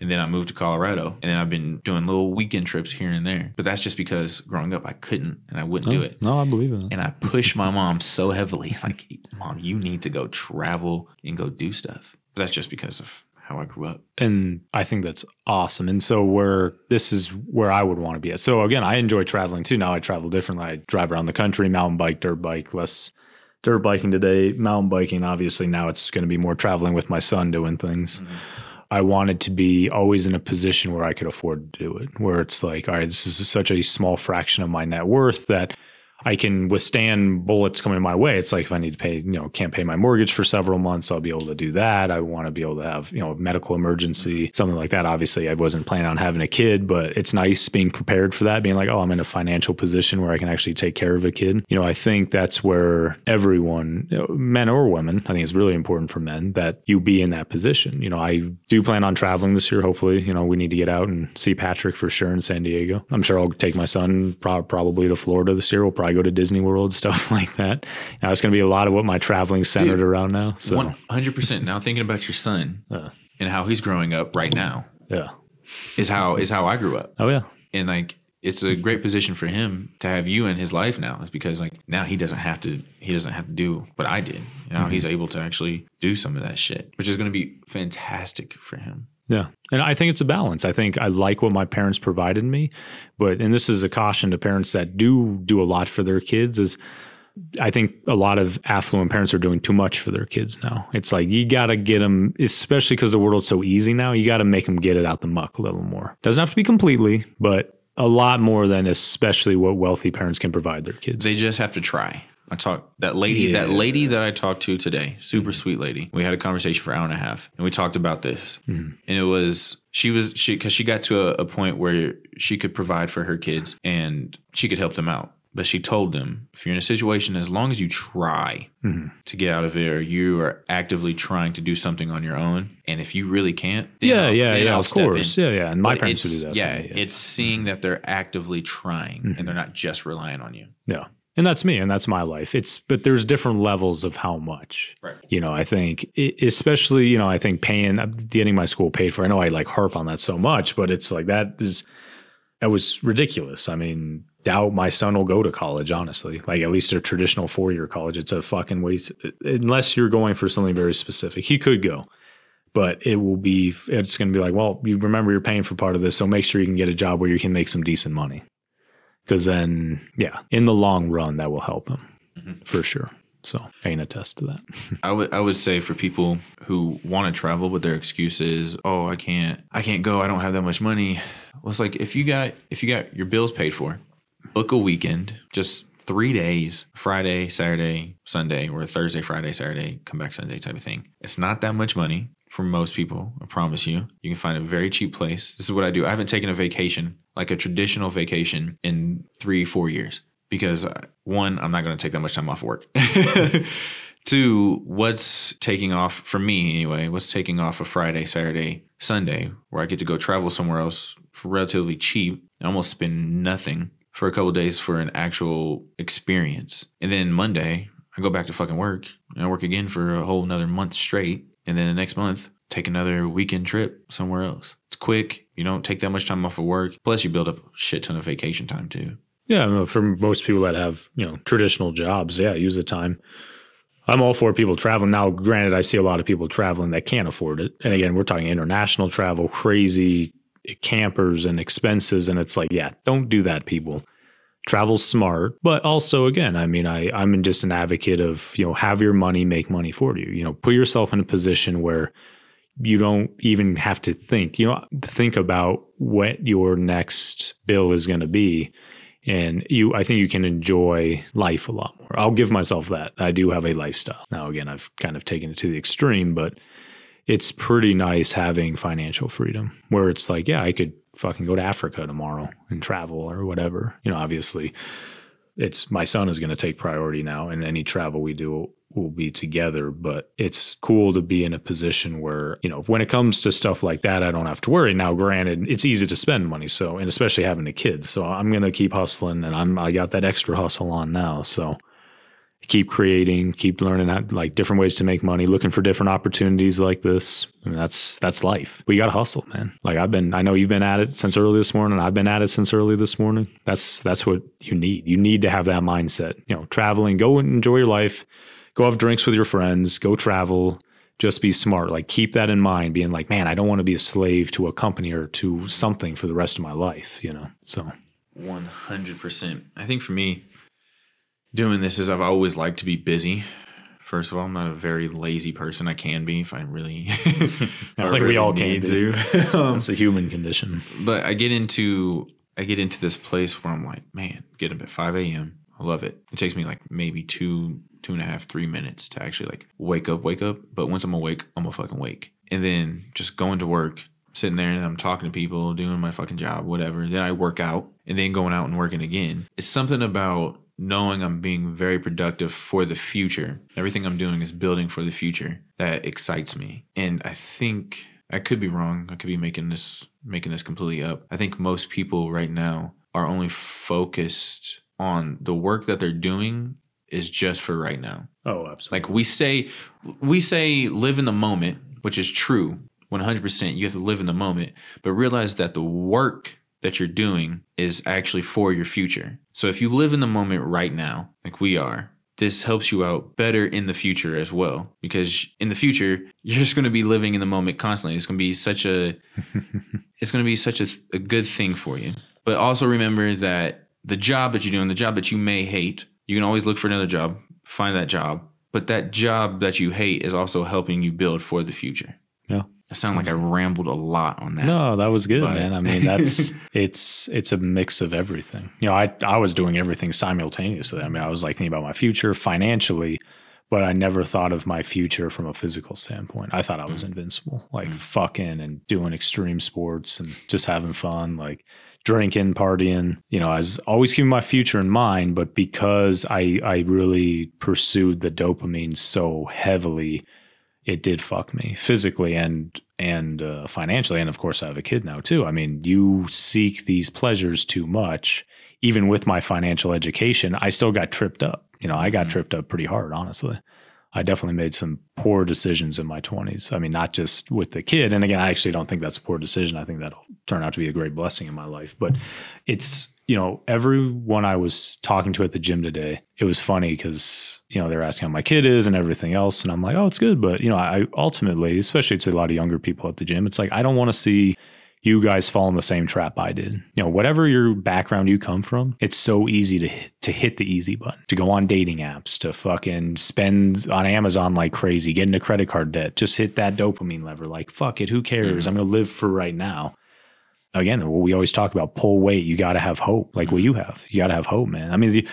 And then I moved to Colorado. And then I've been doing little weekend trips here and there. But that's just because growing up, I couldn't and I wouldn't no, do it. No, I believe in it. And I pushed my mom so heavily. Like, Mom, you need to go travel and go do stuff. But that's just because of how I grew up. And I think that's awesome. And so where this is where I would want to be at. So again, I enjoy traveling too. Now I travel differently. I drive around the country, mountain bike, dirt bike, less dirt biking today, mountain biking. Obviously now it's going to be more traveling with my son doing things. Mm-hmm. I wanted to be always in a position where I could afford to do it, where it's like, all right, this is such a small fraction of my net worth that I can withstand bullets coming my way. It's like if I need to pay, you know, can't pay my mortgage for several months, I'll be able to do that. I want to be able to have, you know, a medical emergency, something like that. Obviously, I wasn't planning on having a kid, but it's nice being prepared for that, being like, oh, I'm in a financial position where I can actually take care of a kid. You know, I think that's where everyone, you know, men or women, I think it's really important for men that you be in that position. You know, I do plan on traveling this year, hopefully. You know, we need to get out and see Patrick for sure in San Diego. I'm sure I'll take my son pro- probably to Florida this year. We'll probably go to Disney World, stuff like that. Now it's going to be a lot of what my traveling centered Dude, around now. So one hundred percent now thinking about your son uh, and how he's growing up right now. Yeah. Is how is how I grew up. Oh yeah. And like it's a great position for him to have you in his life now. It's because like now he doesn't have to he doesn't have to do what I did. You know, mm-hmm. he's able to actually do some of that shit, which is going to be fantastic for him. Yeah. And I think it's a balance. I think I like what my parents provided me, but, and this is a caution to parents that do do a lot for their kids is I think a lot of affluent parents are doing too much for their kids now. It's like, you got to get them, especially because the world's so easy now, you got to make them get it out the muck a little more. Doesn't have to be completely, but a lot more than especially what wealthy parents can provide their kids. They just have to try. I talked that lady, yeah. that lady that I talked to today, super sweet lady. We had a conversation for an hour and a half and we talked about this mm. and it was, she was, she, cause she got to a, a point where she could provide for her kids and she could help them out. But she told them, if you're in a situation, as long as you try mm-hmm. to get out of there, you are actively trying to do something on your own. And if you really can't, then yeah, I'll, yeah, then yeah, I'll of step course, in. yeah, yeah. And my but parents would do that. Yeah, yeah, it's seeing that they're actively trying mm-hmm. and they're not just relying on you. Yeah, and that's me, and that's my life. It's but there's different levels of how much. Right. You know, I think especially, you know, I think paying getting my school paid for. I know I like harp on that so much, but it's like that is that was ridiculous. I mean. Doubt my son will go to college, honestly. Like at least a traditional four-year college, it's a fucking waste. Unless you're going for something very specific, he could go, but it will be. It's going to be like, well, you remember you're paying for part of this, so make sure you can get a job where you can make some decent money. Because then, yeah, in the long run, that will help him mm-hmm. for sure. So I can attest to that. I would I would say for people who want to travel, but their excuse is, oh, I can't, I can't go. I don't have that much money. Well, it's like if you got if you got your bills paid for. Book a weekend, just three days, Friday, Saturday, Sunday, or Thursday, Friday, Saturday, come back Sunday type of thing. It's not that much money for most people, I promise you. You can find a very cheap place. This is what I do. I haven't taken a vacation, like a traditional vacation, in three, four years because, one, I'm not going to take that much time off work. Two, what's taking off, for me anyway, what's taking off a Friday, Saturday, Sunday, where I get to go travel somewhere else for relatively cheap and almost spend nothing for a couple of days for an actual experience. And then Monday, I go back to fucking work. And I work again for a whole another month straight. And then the next month, take another weekend trip somewhere else. It's quick. You don't take that much time off of work. Plus, you build up a shit ton of vacation time, too. Yeah, for most people that have, you know, traditional jobs, yeah, use the time. I'm all for people traveling. Now, granted, I see a lot of people traveling that can't afford it. And again, we're talking international travel, crazy campers and expenses, and it's like, yeah, don't do that, people. Travel smart, but also, again, I mean, I I'm just an advocate of, you know, have your money make money for you. You know, put yourself in a position where you don't even have to think. You know, think about what your next bill is going to be, and you. I think you can enjoy life a lot more. I'll give myself that. I do have a lifestyle now. Again, I've kind of taken it to the extreme, but. It's pretty nice having financial freedom where it's like, yeah, I could fucking go to Africa tomorrow and travel or whatever. You know, obviously it's my son is going to take priority now and any travel we do will, will be together. But it's cool to be in a position where, you know, when it comes to stuff like that, I don't have to worry. Now, granted, it's easy to spend money. So and especially having a kid. So I'm going to keep hustling and I'm I got that extra hustle on now. So. Keep creating, keep learning how, like different ways to make money, looking for different opportunities like this. I mean, that's that's life. But you got to hustle, man. Like I've been, I know you've been at it since early this morning. I've been at it since early this morning. That's that's what you need. You need to have that mindset. You know, traveling, go and enjoy your life, go have drinks with your friends, go travel. Just be smart. Like keep that in mind. Being like, man, I don't want to be a slave to a company or to something for the rest of my life. You know, so one hundred percent. I think for me. Doing this is I've always liked to be busy. First of all, I'm not a very lazy person. I can be if I really. I think we all can do. It's a human condition. But I get into I get into this place where I'm like, man, get up at five a.m. I love it. It takes me like maybe two, two and a half, three minutes to actually like wake up, wake up. But once I'm awake, I'm a fucking wake. And then just going to work, sitting there and I'm talking to people, doing my fucking job, whatever. Then I work out and then going out and working again. It's something about knowing I'm being very productive for the future. Everything I'm doing is building for the future. That excites me. And I think, I could be wrong. I could be making this making this completely up. I think most people right now are only focused on the work that they're doing is just for right now. Oh, absolutely. Like we say, we say live in the moment, which is true. one hundred percent you have to live in the moment, but realize that the work that you're doing is actually for your future. So if you live in the moment right now, like we are, this helps you out better in the future as well. Because in the future, you're just going to be living in the moment constantly. It's going to be such a, it's going to be such a, a good thing for you. But also remember that the job that you're doing, the job that you may hate, you can always look for another job, find that job. But that job that you hate is also helping you build for the future. Yeah. I sound like I rambled a lot on that. No, that was good, but. Man. I mean, that's it's it's a mix of everything. You know, I, I was doing everything simultaneously. I mean, I was like thinking about my future financially, but I never thought of my future from a physical standpoint. I thought I was mm-hmm. invincible, like mm-hmm. fucking and doing extreme sports and just having fun, like drinking, partying. You know, I was always keeping my future in mind, but because I, I really pursued the dopamine so heavily, it did fuck me physically and and uh, financially. And of course, I have a kid now too. I mean, you seek these pleasures too much. Even with my financial education, I still got tripped up. You know, I got mm-hmm. tripped up pretty hard, honestly. I definitely made some poor decisions in my twenties. I mean, not just with the kid. And again, I actually don't think that's a poor decision. I think that'll turn out to be a great blessing in my life. But it's, you know, everyone I was talking to at the gym today, it was funny because, you know, they're asking how my kid is and everything else. And I'm like, oh, it's good. But, you know, I ultimately, especially to a lot of younger people at the gym, it's like, I don't want to see you guys fall in the same trap I did. You know, whatever your background you come from, it's so easy to hit, to hit the easy button, to go on dating apps, to fucking spend on Amazon like crazy, get into credit card debt, just hit that dopamine lever. Like, fuck it, who cares? Mm-hmm. I'm going to live for right now. Again, what we always talk about, pull weight. You got to have hope. Like, mm-hmm. what you have, you got to have hope, man. I mean, you,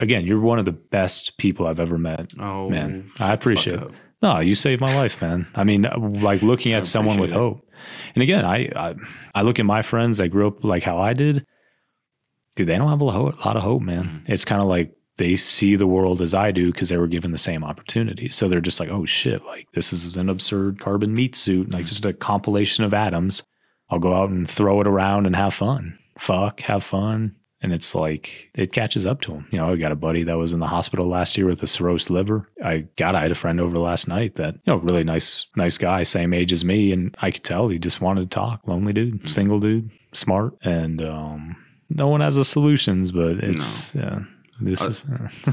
again, you're one of the best people I've ever met. Oh, man, I appreciate it. No, you saved my life, man. I mean, like looking at someone with it. hope. And again, I, I I look at my friends that grew up like how I did. Dude, they don't have a lot of hope, man. Mm-hmm. It's kind of like they see the world as I do because they were given the same opportunity. So they're just like, oh shit, like this is an absurd carbon meat suit, like mm-hmm. just a compilation of atoms. I'll go out and throw it around and have fun. Fuck, have fun. And it's like, it catches up to him. You know, I got a buddy that was in the hospital last year with a cirrhosis liver. I got, I had a friend over last night that, you know, really nice, nice guy, same age as me. And I could tell he just wanted to talk. Lonely dude, mm-hmm. single dude, smart. And um, no one has the solutions, but it's, no. yeah, this I'll, is.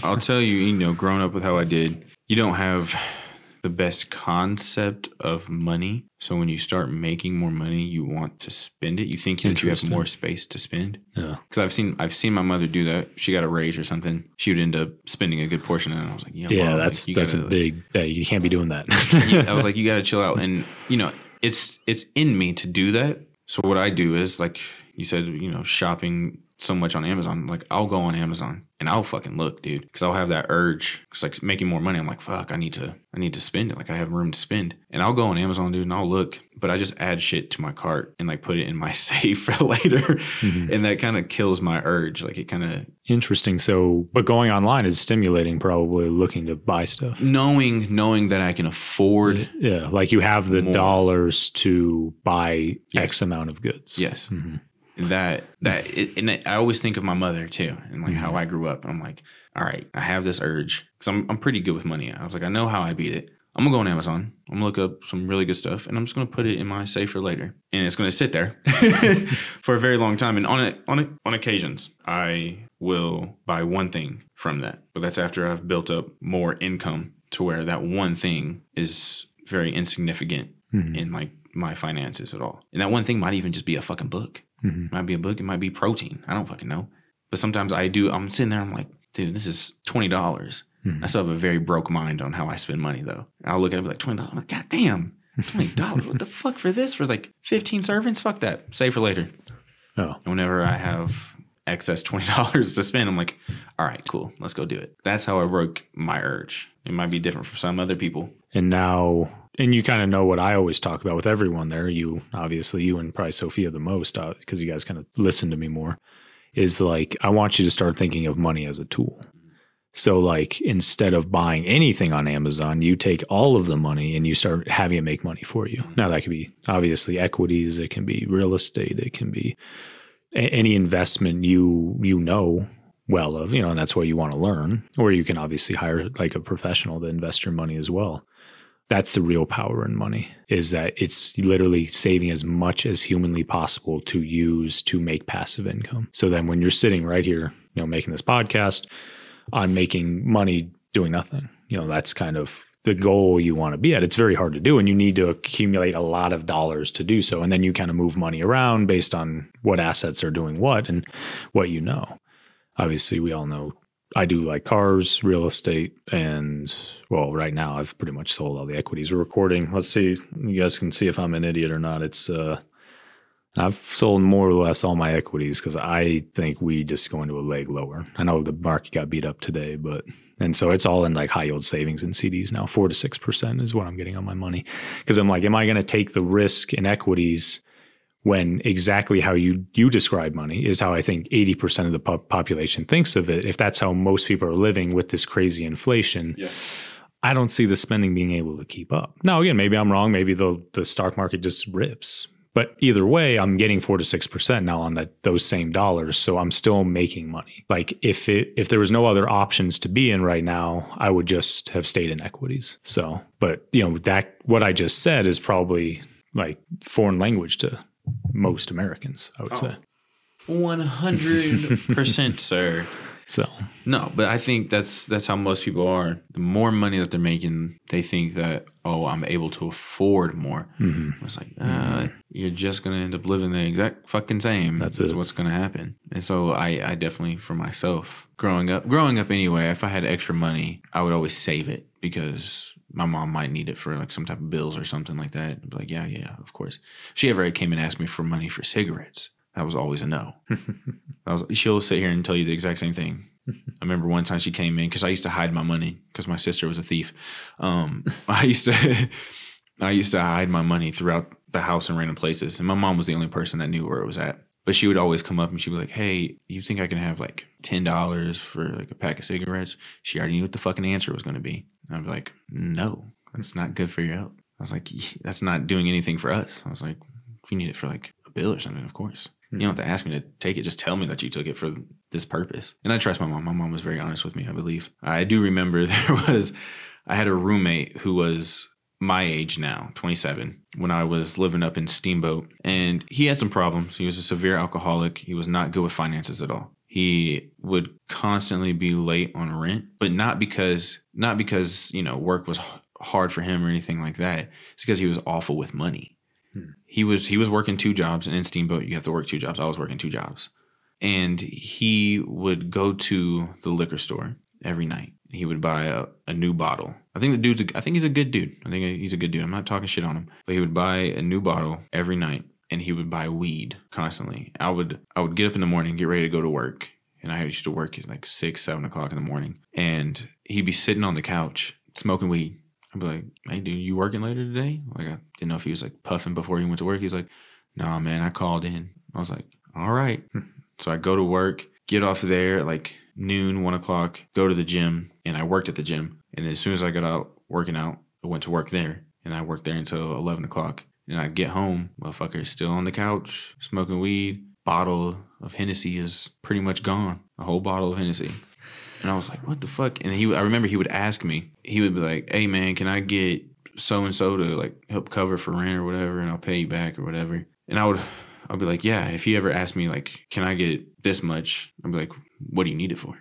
I'll tell you, you know, growing up with how I did, you don't have the best concept of money. So when you start making more money, you want to spend it. You think that you have more space to spend. Yeah. Because I've seen I've seen my mother do that. She got a raise or something. She would end up spending a good portion of it. And I was like, you know, yeah, mom, that's like, that's gotta, a big. Like, yeah, you can't be doing that. I was like, you got to chill out. And you know, it's it's in me to do that. So what I do is, like you said, you know, shopping so much on Amazon. Like, I'll go on Amazon and I'll fucking look, dude, because I'll have that urge. Because like making more money, I'm like, fuck, I need to, I need to spend it. Like, I have room to spend, and I'll go on Amazon, dude, and I'll look. But I just add shit to my cart and like put it in my safe for later, mm-hmm. and that kind of kills my urge. Like, it kind of interesting. So, but going online is stimulating, probably looking to buy stuff, knowing knowing that I can afford. Yeah, like you have the more. dollars to buy yes. X amount of goods. Yes. Mm-hmm. That that it, and I always think of my mother too, and like mm-hmm. how I grew up. I'm like, all right, I have this urge because I'm I'm pretty good with money. I was like, I know how I beat it. I'm gonna go on Amazon. I'm gonna look up some really good stuff, and I'm just gonna put it in my safe for later, and it's gonna sit there for a very long time. And on it on it on occasions, I will buy one thing from that, but that's after I've built up more income to where that one thing is very insignificant mm-hmm. in like my finances at all. And that one thing might even just be a fucking book. Mm-hmm. It might be a book. It might be protein. I don't fucking know. But sometimes I do. I'm sitting there. I'm like, dude, this is twenty dollars. Mm-hmm. I still have a very broke mind on how I spend money, though. I'll look at it like twenty dollars. I'm like, God damn, twenty dollars. What the fuck for this? For like fifteen servings? Fuck that. Save for later. Oh. Whenever I have excess twenty dollars to spend, I'm like, all right, cool. Let's go do it. That's how I broke my urge. It might be different for some other people. And now... And you kind of know what I always talk about with everyone there. You, obviously, you and probably Sophia the most, because uh, you guys kind of listen to me more, is like, I want you to start thinking of money as a tool. So like, instead of buying anything on Amazon, you take all of the money and you start having it make money for you. Now that could be, obviously, equities. It can be real estate. It can be a- any investment you you know well of, you know, and that's what you want to learn. Or you can obviously hire like a professional to invest your money as well. That's the real power in money, is that it's literally saving as much as humanly possible to use to make passive income. So then when you're sitting right here, you know, making this podcast, I'm making money doing nothing. You know, that's kind of the goal you want to be at. It's very hard to do, and you need to accumulate a lot of dollars to do so. And then you kind of move money around based on what assets are doing what and what you know. Obviously, we all know I do like cars, real estate, and well, right now I've pretty much sold all the equities. We're recording. Let's see. You guys can see if I'm an idiot or not. It's uh, I've sold more or less all my equities because I think we just go into a leg lower. I know the market got beat up today, but and so it's all in like high yield savings and C Ds now. Four to six percent is what I'm getting on my money because I'm like, am I going to take the risk in equities when exactly how you you describe money is how I think eighty percent of the po- population thinks of it? If that's how most people are living with this crazy inflation. Yeah. I don't see the spending being able to keep up. Now, again, maybe I'm wrong. Maybe the the stock market just rips. But either way, I'm getting four to six percent now on that those same dollars. So I'm still making money. Like if it if there was no other options to be in right now, I would just have stayed in equities. So, but you know that what I just said is probably like foreign language to most Americans. I would oh, say one hundred percent, sir. So no, but I think that's that's how most people are. The more money that they're making, they think that, oh, I'm able to afford more. Mm-hmm. It's like, uh, mm-hmm. you're just going to end up living the exact fucking same. That's, that's what's going to happen. And so I, I definitely, for myself, growing up, growing up anyway, if I had extra money, I would always save it because my mom might need it for like some type of bills or something like that. I'd be like, yeah, yeah, of course. If she ever came and asked me for money for cigarettes, that was always a no. I was, she'll sit here and tell you the exact same thing. I remember one time she came in because I used to hide my money because my sister was a thief. Um, I used to I used to hide my money throughout the house in random places. And my mom was the only person that knew where it was at. But she would always come up and she'd be like, hey, you think I can have like ten dollars for like a pack of cigarettes? She already knew what the fucking answer was going to be. And I'd be like, no, that's not good for your health. I was like, that's not doing anything for us. I was like, if you need it for like a bill or something, of course. You don't have to ask me to take it. Just tell me that you took it for this purpose. And I trust my mom. My mom was very honest with me, I believe. I do remember there was, I had a roommate who was my age now, twenty-seven, when I was living up in Steamboat. And he had some problems. He was a severe alcoholic. He was not good with finances at all. He would constantly be late on rent, but not because, not because, you know, work was hard for him or anything like that. It's because he was awful with money. He was he was working two jobs, and in Steamboat, you have to work two jobs. I was working two jobs. And he would go to the liquor store every night. He would buy a, a new bottle. I think the dude's a, I think he's a good dude. I think he's a good dude. I'm not talking shit on him. But he would buy a new bottle every night, and he would buy weed constantly. I would I would get up in the morning, get ready to go to work. And I used to work at like six, seven o'clock in the morning. And he'd be sitting on the couch smoking weed. I'd be like, hey, dude, you working later today? Like, I didn't know if he was, like, puffing before he went to work. He was like, nah, man, I called in. I was like, all right. So I go to work, get off there at, like, noon, one o'clock, go to the gym, and I worked at the gym. And then as soon as I got out working out, I went to work there, and I worked there until eleven o'clock. And I'd get home, motherfucker, still on the couch, smoking weed. Bottle of Hennessy is pretty much gone, a whole bottle of Hennessy. And I was like, what the fuck? And he, I remember he would ask me, he would be like, hey, man, can I get so-and-so to like help cover for rent or whatever, and I'll pay you back or whatever. And I would, I'd be like, yeah. If he ever asked me like, can I get this much? I'd be like, what do you need it for?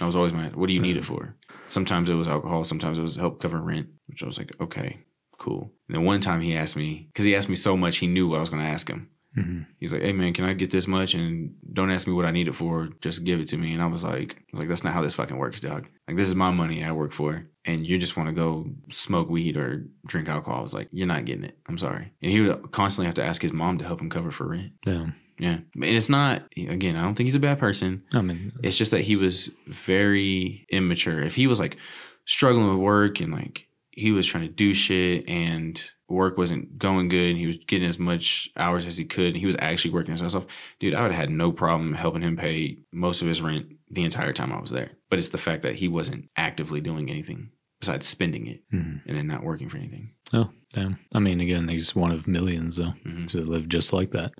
I was always my, what do you need it for? Sometimes it was alcohol. Sometimes it was help cover rent, which I was like, okay, cool. And then one time he asked me, because he asked me so much, he knew what I was going to ask him. Mm-hmm. He's like, hey, man, can I get this much? And don't ask me what I need it for. Just give it to me. And I was like, I was like, that's not how this fucking works, dog. Like, this is my money I work for. And you just want to go smoke weed or drink alcohol. I was like, you're not getting it. I'm sorry. And he would constantly have to ask his mom to help him cover for rent. Damn. Yeah. And it's not, again, I don't think he's a bad person. I mean, it's just that he was very immature. If he was like struggling with work and like he was trying to do shit and work wasn't going good and he was getting as much hours as he could and he was actually working his ass off, dude, I would have had no problem helping him pay most of his rent the entire time I was there. But it's the fact that he wasn't actively doing anything besides spending it mm-hmm. and then not working for anything. Oh, damn. I mean, again, he's one of millions, though, mm-hmm. to live just like that.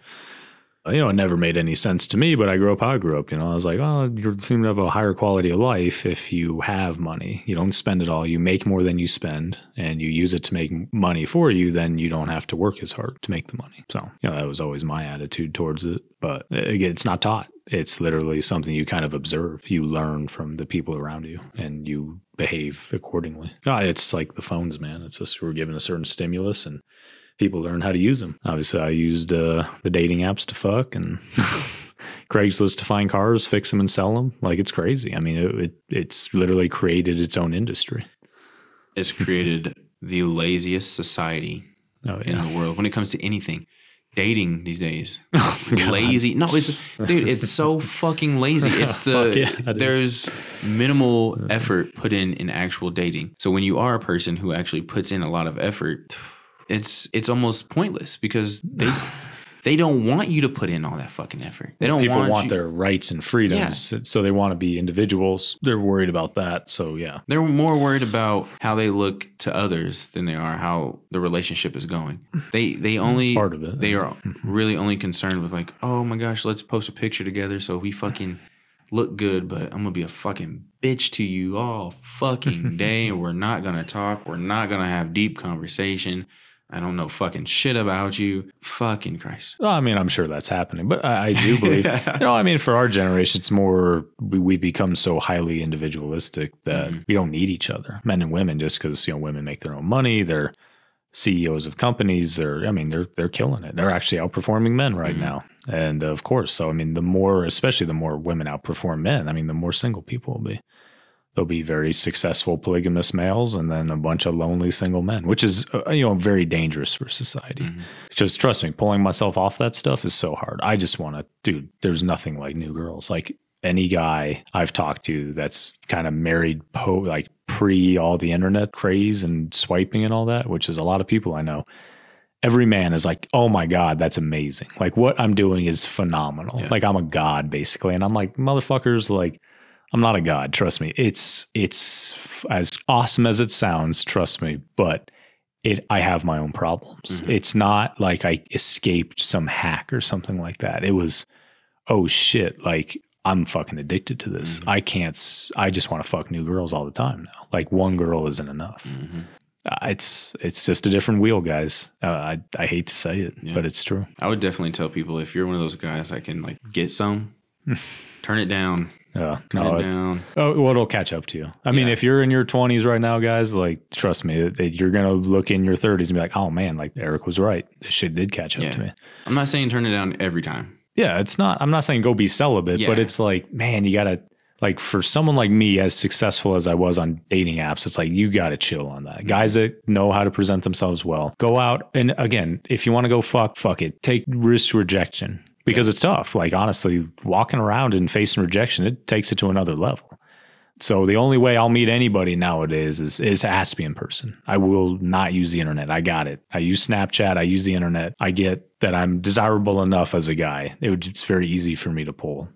You know, it never made any sense to me, but I grew up how I grew up. You know, I was like, oh, you seem to have a higher quality of life if you have money. You don't spend it all. You make more than you spend, and you use it to make money for you. Then you don't have to work as hard to make the money. So, you know, that was always my attitude towards it. But again, it's not taught. It's literally something you kind of observe. You learn from the people around you, and you behave accordingly. No, it's like the phones, man. It's just we're given a certain stimulus, and people learn how to use them. Obviously, I used uh, the dating apps to fuck and Craigslist to find cars, fix them, and sell them. Like, it's crazy. I mean, it, it it's literally created its own industry. It's created the laziest society oh, yeah. in the world when it comes to anything. dating these days. Oh, lazy. No, it's dude, it's so fucking lazy. It's the Fuck yeah, it there's is. minimal effort put in in actual dating. So when you are a person who actually puts in a lot of effort, it's it's almost pointless because they they don't want you to put in all that fucking effort. They don't People want, want you. their rights and freedoms, yeah. so they want to be individuals. They're worried about that, so yeah. They're more worried about how they look to others than they are how the relationship is going. They they only That's part of it. They are really only concerned with like, oh my gosh, let's post a picture together so we fucking look good, but I'm going to be a fucking bitch to you all fucking day. We're not going to talk. We're not going to have deep conversation. I don't know fucking shit about you. Fucking Christ. Well, I mean, I'm sure that's happening, but I, I do believe, yeah. you know, I mean, for our generation, it's more, we, we become so highly individualistic that mm-hmm. we don't need each other, men and women, just because, you know, women make their own money. They're C E Os of companies. They're, I mean, they're, they're killing it. They're actually outperforming men right mm-hmm. now. And of course, so, I mean, the more, especially the more women outperform men, I mean, the more single people will be. There'll be very successful polygamous males and then a bunch of lonely single men, which is, uh, you know, very dangerous for society. Mm-hmm. Just trust me, pulling myself off that stuff is so hard. I just want to, dude, there's nothing like New Girls. Like any guy I've talked to that's kind of married, po- like pre all the internet craze and swiping and all that, which is a lot of people I know. Every man is like, oh my God, that's amazing. Like what I'm doing is phenomenal. Yeah. Like I'm a god basically. And I'm like, motherfuckers, like, I'm not a god, trust me. It's it's as awesome as it sounds, trust me, but it I have my own problems. Mm-hmm. It's not like I escaped some hack or something like that. It was, oh shit, like I'm fucking addicted to this. Mm-hmm. I can't, I just want to fuck new girls all the time now. Like one girl isn't enough. Mm-hmm. Uh, it's it's just a different wheel, guys. Uh, I I hate to say it, yeah. but it's true. I would definitely tell people, if you're one of those guys that can like get some, turn it down. Yeah, no, it, oh, well, it'll catch up to you. I yeah. mean, if you're in your twenties right now, guys, like, trust me, it, it, you're going to look in your thirties and be like, oh, man, like, Eric was right. This shit did catch up yeah. to me. I'm not saying turn it down every time. Yeah, it's not. I'm not saying go be celibate, yeah. but it's like, man, you got to, like, for someone like me, as successful as I was on dating apps, it's like, you got to chill on that. Mm-hmm. Guys that know how to present themselves well, go out. And again, if you want to go fuck, fuck it. Take risk rejection. Because it's tough. Like, honestly, walking around and facing rejection, it takes it to another level. So the only way I'll meet anybody nowadays is is ask me in person. I will not use the internet. I got it. I use Snapchat. I use the internet. I get that I'm desirable enough as a guy. It would, it's very easy for me to pull.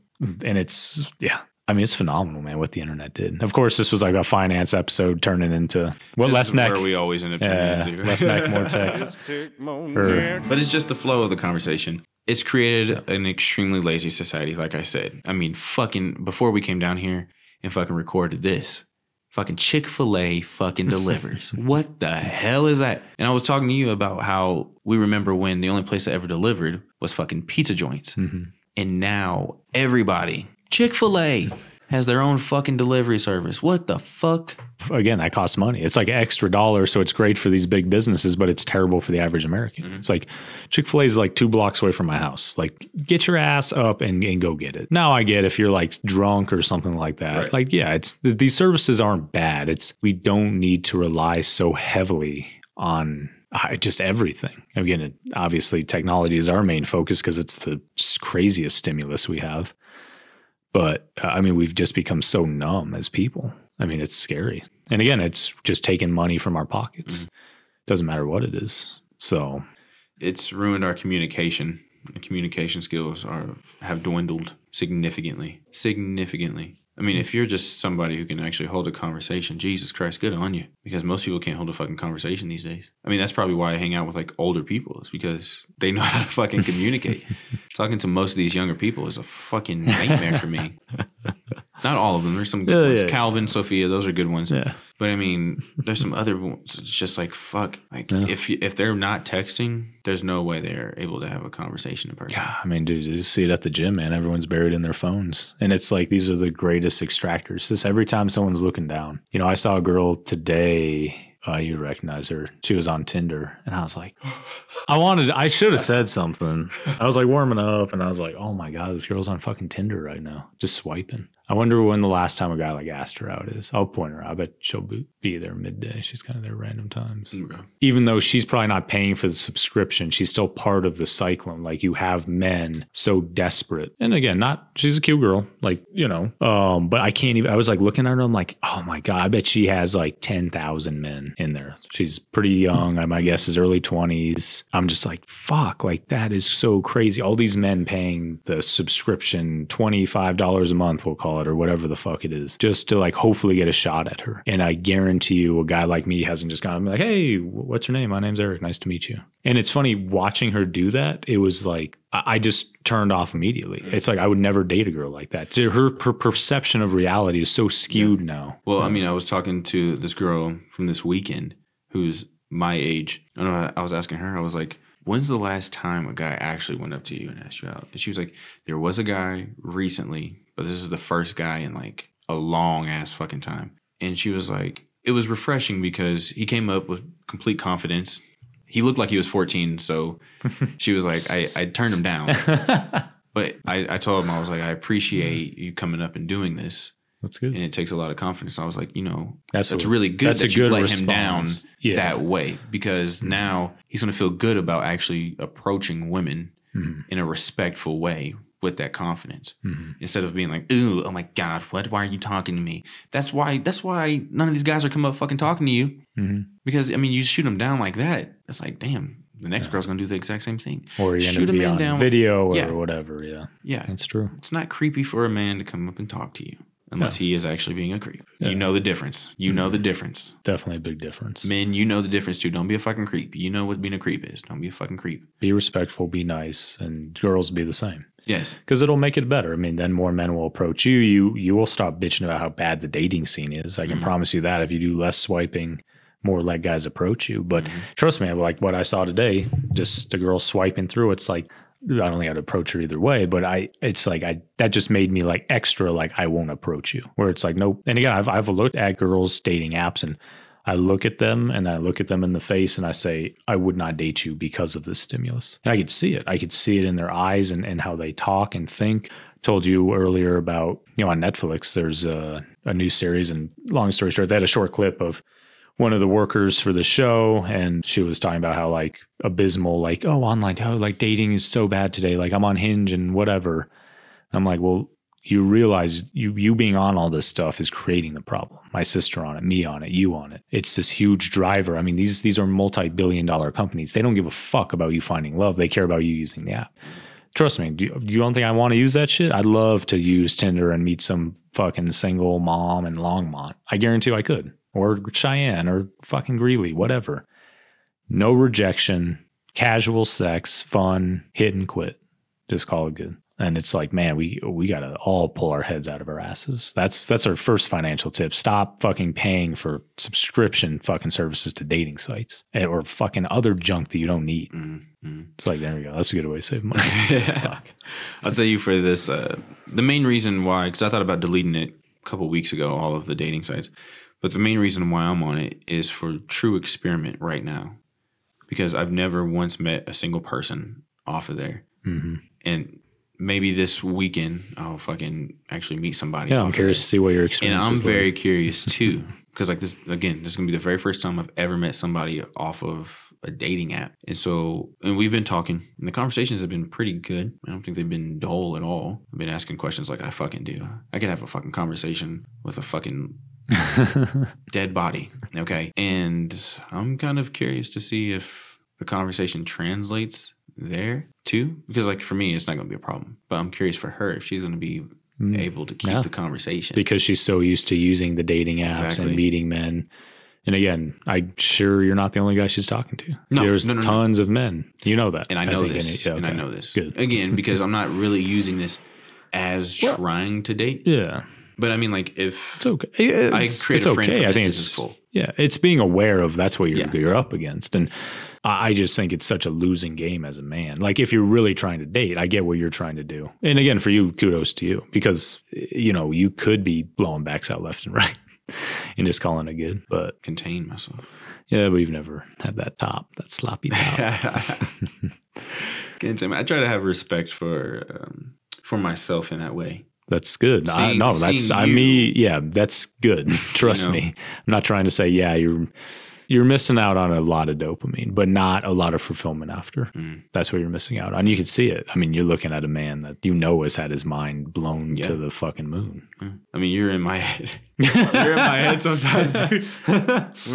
And it's, yeah. I mean, it's phenomenal, man, what the internet did. Of course, this was like a finance episode turning into what this less is neck. Where we always end up turning yeah, into. Less neck, more tech. But it's just the flow of the conversation. It's created yeah. an extremely lazy society, like I said. I mean, fucking before we came down here and fucking recorded this, fucking Chick-fil-A fucking delivers. What the hell is that? And I was talking to you about how we remember when the only place that ever delivered was fucking pizza joints. Mm-hmm. And now everybody... Chick-fil-A has their own fucking delivery service. What the fuck? Again, that costs money. It's like an extra dollar, so it's great for these big businesses, but it's terrible for the average American. Mm-hmm. It's like Chick-fil-A is like two blocks away from my house. Like, get your ass up and, and go get it. Now I get if you're like drunk or something like that. Right. Like, yeah, it's these services aren't bad. It's we don't need to rely so heavily on I, just everything. Again, it, obviously technology is our main focus because it's the craziest stimulus we have. But, uh, I mean, we've just become so numb as people. I mean, it's scary. And again, it's just taking money from our pockets. Mm-hmm. Doesn't matter what it is. So it's ruined our communication. Our communication skills are have dwindled significantly. Significantly. I mean, if you're just somebody who can actually hold a conversation, Jesus Christ, good on you. Because most people can't hold a fucking conversation these days. I mean, that's probably why I hang out with like older people. It's because they know how to fucking communicate. Talking to most of these younger people is a fucking nightmare for me. Not all of them. There's some good yeah, ones. Yeah. Calvin, Sophia, those are good ones. Yeah. But I mean, there's some other ones. It's just like, fuck. Like yeah. if if they're not texting, there's no way they're able to have a conversation in person. Yeah, I mean, dude, you see it at the gym, man. Everyone's buried in their phones. And it's like, these are the greatest extractors. This every time someone's looking down. You know, I saw a girl today. Uh, you recognize her. She was on Tinder. And I was like, I wanted, I should have said something. I was like warming up and I was like, oh my God, this girl's on fucking Tinder right now. Just swiping. I wonder when the last time a guy like asked her out is. I'll point her out. I bet she'll be there midday. She's kind of there random times. Okay. Even though she's probably not paying for the subscription, she's still part of the cyclone. Like, you have men so desperate. And again, not, she's a cute girl, like, you know, um, but I can't even, I was like looking at her, I'm like, oh my God, I bet she has like ten thousand men in there. She's pretty young. My guess is early twenties. I'm just like, fuck, like that is so crazy. All these men paying the subscription, twenty-five dollars a month, we'll call it, or whatever the fuck it is, just to like hopefully get a shot at her. And I guarantee you a guy like me hasn't just gone like, hey, what's your name? My name's Eric. Nice to meet you. And it's funny watching her do that. It was like, I just turned off immediately. It's like I would never date a girl like that. Her, her perception of reality is so skewed yeah. now. Well, I mean, I was talking to this girl from this weekend who's my age. I don't know, I was asking her, I was like, when's the last time a guy actually went up to you and asked you out? And she was like, there was a guy recently, but this is the first guy in like a long ass fucking time. And she was like, it was refreshing because he came up with complete confidence. He looked like he was fourteen, so she was like, I, I turned him down. But I, I told him, I was like, I appreciate you coming up and doing this. That's good. And it takes a lot of confidence. So I was like, you know, that's, that's what, really good that's that you good let response. Him down yeah. that way. Because mm-hmm. now he's going to feel good about actually approaching women mm-hmm. in a respectful way with that confidence. Mm-hmm. Instead of being like, ooh, oh my God, what? Why are you talking to me? That's why That's why none of these guys are coming up fucking talking to you. Mm-hmm. Because, I mean, you shoot them down like that. It's like, damn, the next yeah. girl's going to do the exact same thing. Or you're going to be on down video with, or yeah. whatever. Yeah. Yeah. That's true. It's not creepy for a man to come up and talk to you. Unless no. he is actually being a creep. Yeah. You know the difference. You mm-hmm. know the difference. Definitely a big difference. Men, you know the difference too. Don't be a fucking creep. You know what being a creep is. Don't be a fucking creep. Be respectful. Be nice. And girls be the same. Yes. Because it'll make it better. I mean, then more men will approach you. You you will stop bitching about how bad the dating scene is. I can mm-hmm. promise you that. If you do less swiping, more let guys approach you. But mm-hmm. trust me, like what I saw today, just the girl swiping through, it's like, I don't think I'd approach her either way, but I, it's like, I, that just made me like extra, like I won't approach you, where it's like, nope. And again, I've, I've looked at girls dating apps and I look at them and I look at them in the face and I say, I would not date you because of this stimulus. And I could see it. I could see it in their eyes and, and how they talk and think. Told you earlier about, you know, on Netflix, there's a, a new series, and long story short, they had a short clip of one of the workers for the show, and she was talking about how like abysmal, like, oh, online, oh, like dating is so bad today. Like I'm on Hinge and whatever. And I'm like, well, you realize you you being on all this stuff is creating the problem. My sister on it, me on it, you on it. It's this huge driver. I mean, these these are multi-billion dollar companies. They don't give a fuck about you finding love. They care about you using the app. Trust me, do you, you don't think I want to use that shit? I'd love to use Tinder and meet some fucking single mom in Longmont. I guarantee I could. Or Cheyenne or fucking Greeley, whatever. No rejection, casual sex, fun, hit and quit. Just call it good. And it's like, man, we we got to all pull our heads out of our asses. That's that's our first financial tip. Stop fucking paying for subscription fucking services to dating sites or fucking other junk that you don't need. Mm-hmm. It's like, there we go. That's a good way to save money. Fuck. I'll tell you for this, uh, the main reason why, because I thought about deleting it a couple weeks ago, all of the dating sites. But the main reason why I'm on it is for true experiment right now, because I've never once met a single person off of there. Mm-hmm. And maybe this weekend I'll fucking actually meet somebody. Yeah, I'm curious to see what your experience is. And I'm is very like. Curious too, because like this, again, this is going to be the very first time I've ever met somebody off of a dating app. And so, and we've been talking and the conversations have been pretty good. I don't think they've been dull at all. I've been asking questions like I fucking do. I could have a fucking conversation with a fucking... dead body. Okay. And I'm kind of curious to see if the conversation translates there too, because like for me, it's not going to be a problem, but I'm curious for her if she's going to be mm. able to keep yeah. the conversation, because she's so used to using the dating apps exactly. and meeting men. And again, I'm sure you're not the only guy she's talking to. No, There's no, no, tons no. of men. You know that. And I know I this. Any, okay. And I know this. Good. Again, because I'm not really using this as well, trying to date. Yeah. But I mean, like, if it's okay. it's, I create it's a friend okay. for I this, think this it's, is cool. Yeah, it's being aware of that's what you're yeah. you're up against. And I just think it's such a losing game as a man. Like, if you're really trying to date, I get what you're trying to do. And again, for you, kudos to you. Because, you know, you could be blowing backs out left and right and just calling it good. But contain myself. Yeah, we've never had that top, that sloppy top. I try to have respect for um, for myself in that way. That's good. Seeing, I, no, that's I mean, yeah, that's good. Trust you know. me. I'm not trying to say, yeah, you're you're missing out on a lot of dopamine, but not a lot of fulfillment after. Mm. That's what you're missing out on. You can see it. I mean, you're looking at a man that you know has had his mind blown yeah. to the fucking moon. Yeah. I mean, you're in my head. You're in my head sometimes, dude.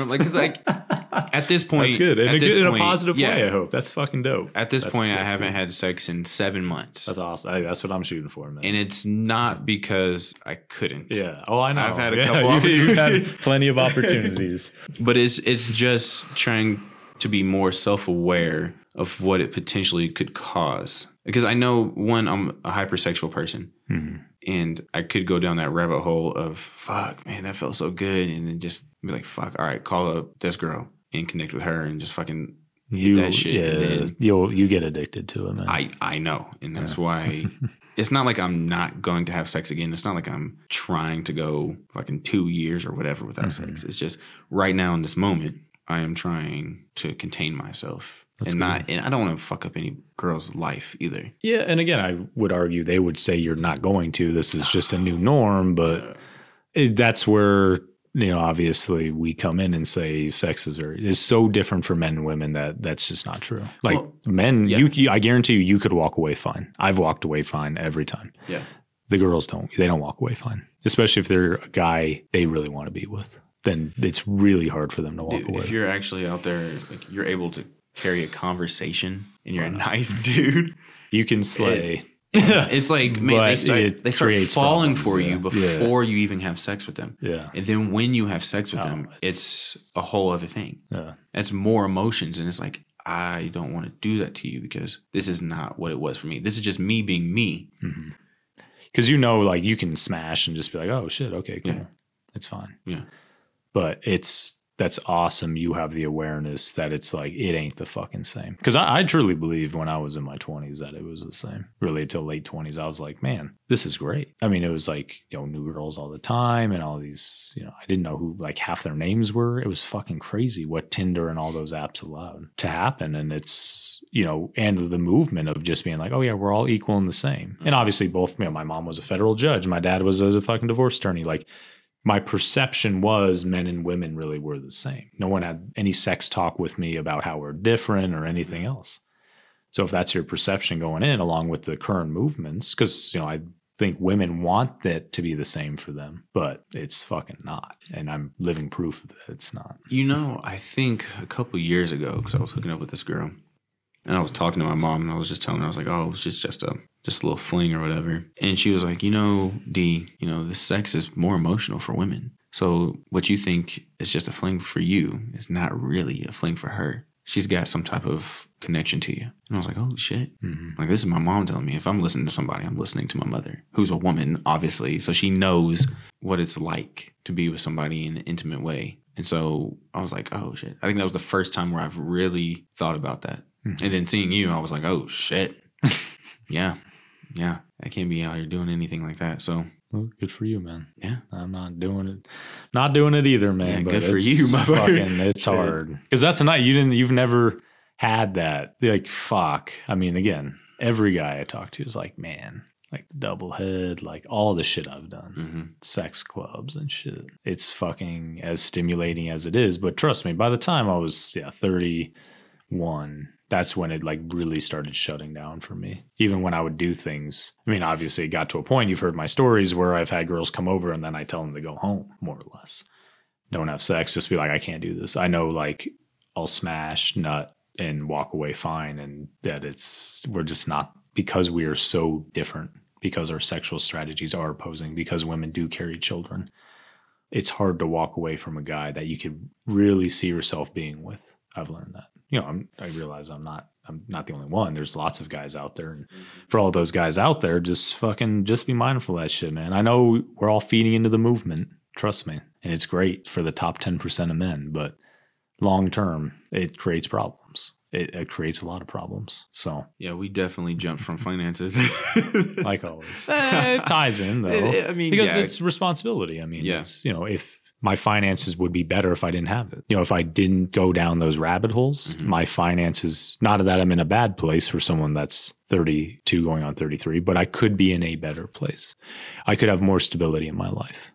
Like, cause like at this point, that's good. In, a, good, in point, a positive yeah. way, I hope. That's fucking dope. At this that's, point, that's I haven't good. had sex in seven months. That's awesome. I, that's what I'm shooting for, man. And it's not because I couldn't. Yeah. Oh, I know. I've had a yeah. couple opportunities. You've had plenty of opportunities. But it's it's just trying to be more self-aware of what it potentially could cause. Because I know, one, I'm a hypersexual person. Mm-hmm. And I could go down that rabbit hole of, fuck, man, that felt so good. And then just be like, fuck, all right, call up this girl and connect with her and just fucking hit you, that shit. Yeah, and then you'll, you get addicted to it, man. I, I know. And that's yeah. why it's not like I'm not going to have sex again. It's not like I'm trying to go fucking two years or whatever without mm-hmm. sex. It's just right now in this moment, I am trying to contain myself. That's and good. not, and I don't want to fuck up any girl's life either. Yeah, and again, I would argue they would say you're not going to. This is just a new norm, but it, that's where you know obviously we come in and say sex is very is so different for men and women that that's just not true. Like well, men, yeah. you, you, I guarantee you, you could walk away fine. I've walked away fine every time. Yeah, the girls don't. They don't walk away fine, especially if they're a guy they really want to be with. Then it's really hard for them to walk dude, away. If you're actually out there, like you're able to carry a conversation and you're a nice dude, you can slay. It, it's like, man, they start, they start falling problems, for yeah. you before yeah. you even have sex with them. Yeah. And then when you have sex with oh, them, it's, it's a whole other thing. Yeah. That's more emotions. And it's like, I don't want to do that to you because this is not what it was for me. This is just me being me. Mm-hmm. Cause you know, like you can smash and just be like, oh shit. Okay. Cool. Yeah. It's fine. Yeah. But it's, that's awesome. You have the awareness that it's like, it ain't the fucking same. Because I, I truly believed when I was in my twenties that it was the same. Really, till late twenties, I was like, man, this is great. I mean, it was like, you know, new girls all the time and all these, you know, I didn't know who like half their names were. It was fucking crazy what Tinder and all those apps allowed to happen. And it's, you know, and the movement of just being like, oh yeah, we're all equal and the same. And obviously both, you know, my mom was a federal judge. My dad was a fucking divorce attorney. Like, my perception was men and women really were the same. No one had any sex talk with me about how we're different or anything else. So if that's your perception going in, along with the current movements, because you know I think women want that to be the same for them, but it's fucking not. And I'm living proof that it's not. You know, I think a couple years ago, because I was hooking up with this girl, and I was talking to my mom, and I was just telling her, I was like, oh, it was just, just a just a little fling or whatever. And she was like, you know, D, you know, the sex is more emotional for women. So what you think is just a fling for you is not really a fling for her. She's got some type of connection to you. And I was like, oh, shit. Mm-hmm. Like, this is my mom telling me if I'm listening to somebody, I'm listening to my mother, who's a woman, obviously. So she knows what it's like to be with somebody in an intimate way. And so I was like, oh, shit. I think that was the first time where I've really thought about that. Mm-hmm. And then seeing you, I was like, oh, shit. Yeah. Yeah. I can't be out here doing anything like that. So well, good for you, man. Yeah. I'm not doing it. Not doing it either, man. Yeah, but good for you, my fucking, it's hard. Because that's a night you didn't, you've never had that. Like, fuck. I mean, again, every guy I talk to is like, man, like double head, like all the shit I've done. Mm-hmm. Sex clubs and shit. It's fucking as stimulating as it is. But trust me, by the time I was yeah, thirty-one, that's when it like really started shutting down for me. Even when I would do things, I mean, obviously it got to a point, you've heard my stories where I've had girls come over and then I tell them to go home, more or less. Don't have sex, just be like, I can't do this. I know like I'll smash, nut, and walk away fine. And that it's, we're just not, because we are so different, because our sexual strategies are opposing, because women do carry children. It's hard to walk away from a guy that you could really see yourself being with. I've learned that. You know, I'm, I realize I'm not I'm not the only one. There's lots of guys out there. And for all those guys out there, just fucking just be mindful of that shit, man. I know we're all feeding into the movement. Trust me. And it's great for the top ten percent of men. But long term, it creates problems. It, it creates a lot of problems. So yeah, we definitely jumped from finances. Like always. It ties in, though. I mean, because yeah. it's responsibility. I mean, yeah. it's, you know, if my finances would be better if I didn't have it. You know, if I didn't go down those rabbit holes, mm-hmm. my finances, not that I'm in a bad place for someone that's thirty-two going on thirty-three, but I could be in a better place. I could have more stability in my life,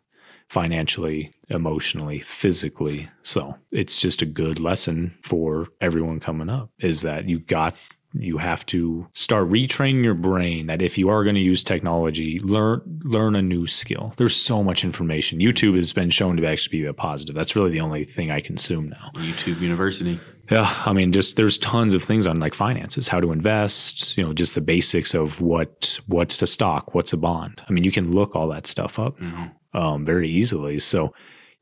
financially, emotionally, physically. So it's just a good lesson for everyone coming up, is that you got you have to start retraining your brain that if you are going to use technology, learn learn a new skill. There's so much information. YouTube has been shown to actually be a positive. That's really the only thing I consume now. YouTube University. Yeah. I mean, just there's tons of things on like finances, how to invest, you know, just the basics of what what's a stock, what's a bond. I mean, you can look all that stuff up mm-hmm. um, very easily. So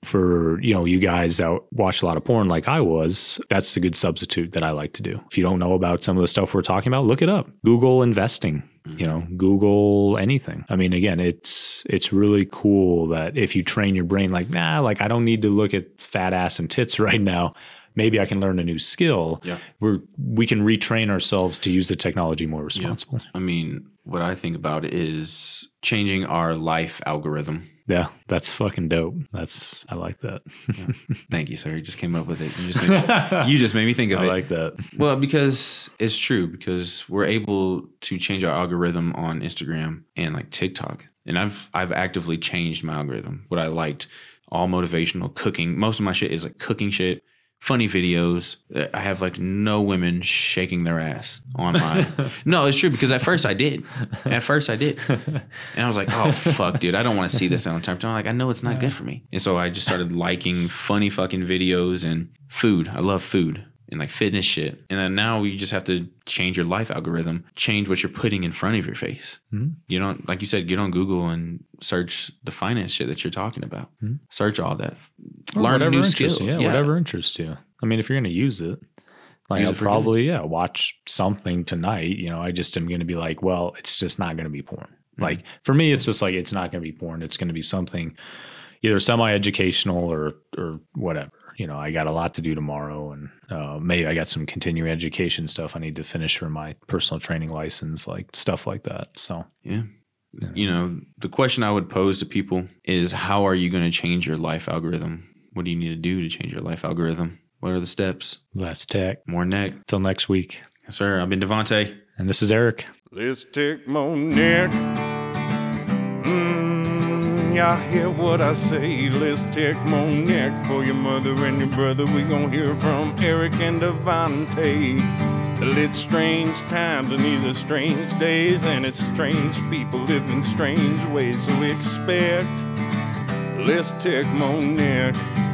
for, you know, you guys that watch a lot of porn like I was, that's a good substitute that I like to do. If you don't know about some of the stuff we're talking about, look it up. Google investing, you know, Google anything. I mean, again, it's it's really cool that if you train your brain like, nah, like I don't need to look at fat ass and tits right now. Maybe I can learn a new skill. Yeah. We're, we can retrain ourselves to use the technology more responsibly. Yeah. I mean, what I think about is changing our life algorithm. Yeah, that's fucking dope. That's I like that. Yeah. Thank you, sir. You just came up with it. You just made me, you just made me think of I it. I like that. Well, because it's true, because we're able to change our algorithm on Instagram and like TikTok. And I've I've actively changed my algorithm. What I liked, all motivational cooking. Most of my shit is like cooking shit. Funny videos. I have like no women shaking their ass on my. No, it's true, because at first I did. At first I did. And I was like, oh, fuck, dude. I don't want to see this on time. I'm like, I know it's not good for me. And so I just started liking funny fucking videos and food. I love food and like fitness shit. And then now you just have to change your life algorithm, change what you're putting in front of your face. Mm-hmm. You don't, like you said, get on Google and search the finance shit that you're talking about. Mm-hmm. Search all that. Or learn a new skill. Yeah, yeah, whatever interests you. I mean, if you're going to use it, like use I'll it probably, good. yeah, watch something tonight. You know, I just am going to be like, well, it's just not going to be porn. Mm-hmm. Like for me, it's just like, it's not going to be porn. It's going to be something either semi-educational or, or whatever. You know, I got a lot to do tomorrow, and uh, maybe I got some continuing education stuff I need to finish for my personal training license, like stuff like that. So, yeah. yeah. You know, the question I would pose to people is, how are you going to change your life algorithm? What do you need to do to change your life algorithm? What are the steps? Less tech, more neck. Till next week. Yes, sir. I've been DeVanté. And this is Eric. Less tech, more neck. Y'all hear what I say? Let's take more neck for your mother and your brother. We gon' hear from Eric and DeVanté. It's strange times and these are strange days, and it's strange people living strange ways. So we expect, let's take more neck.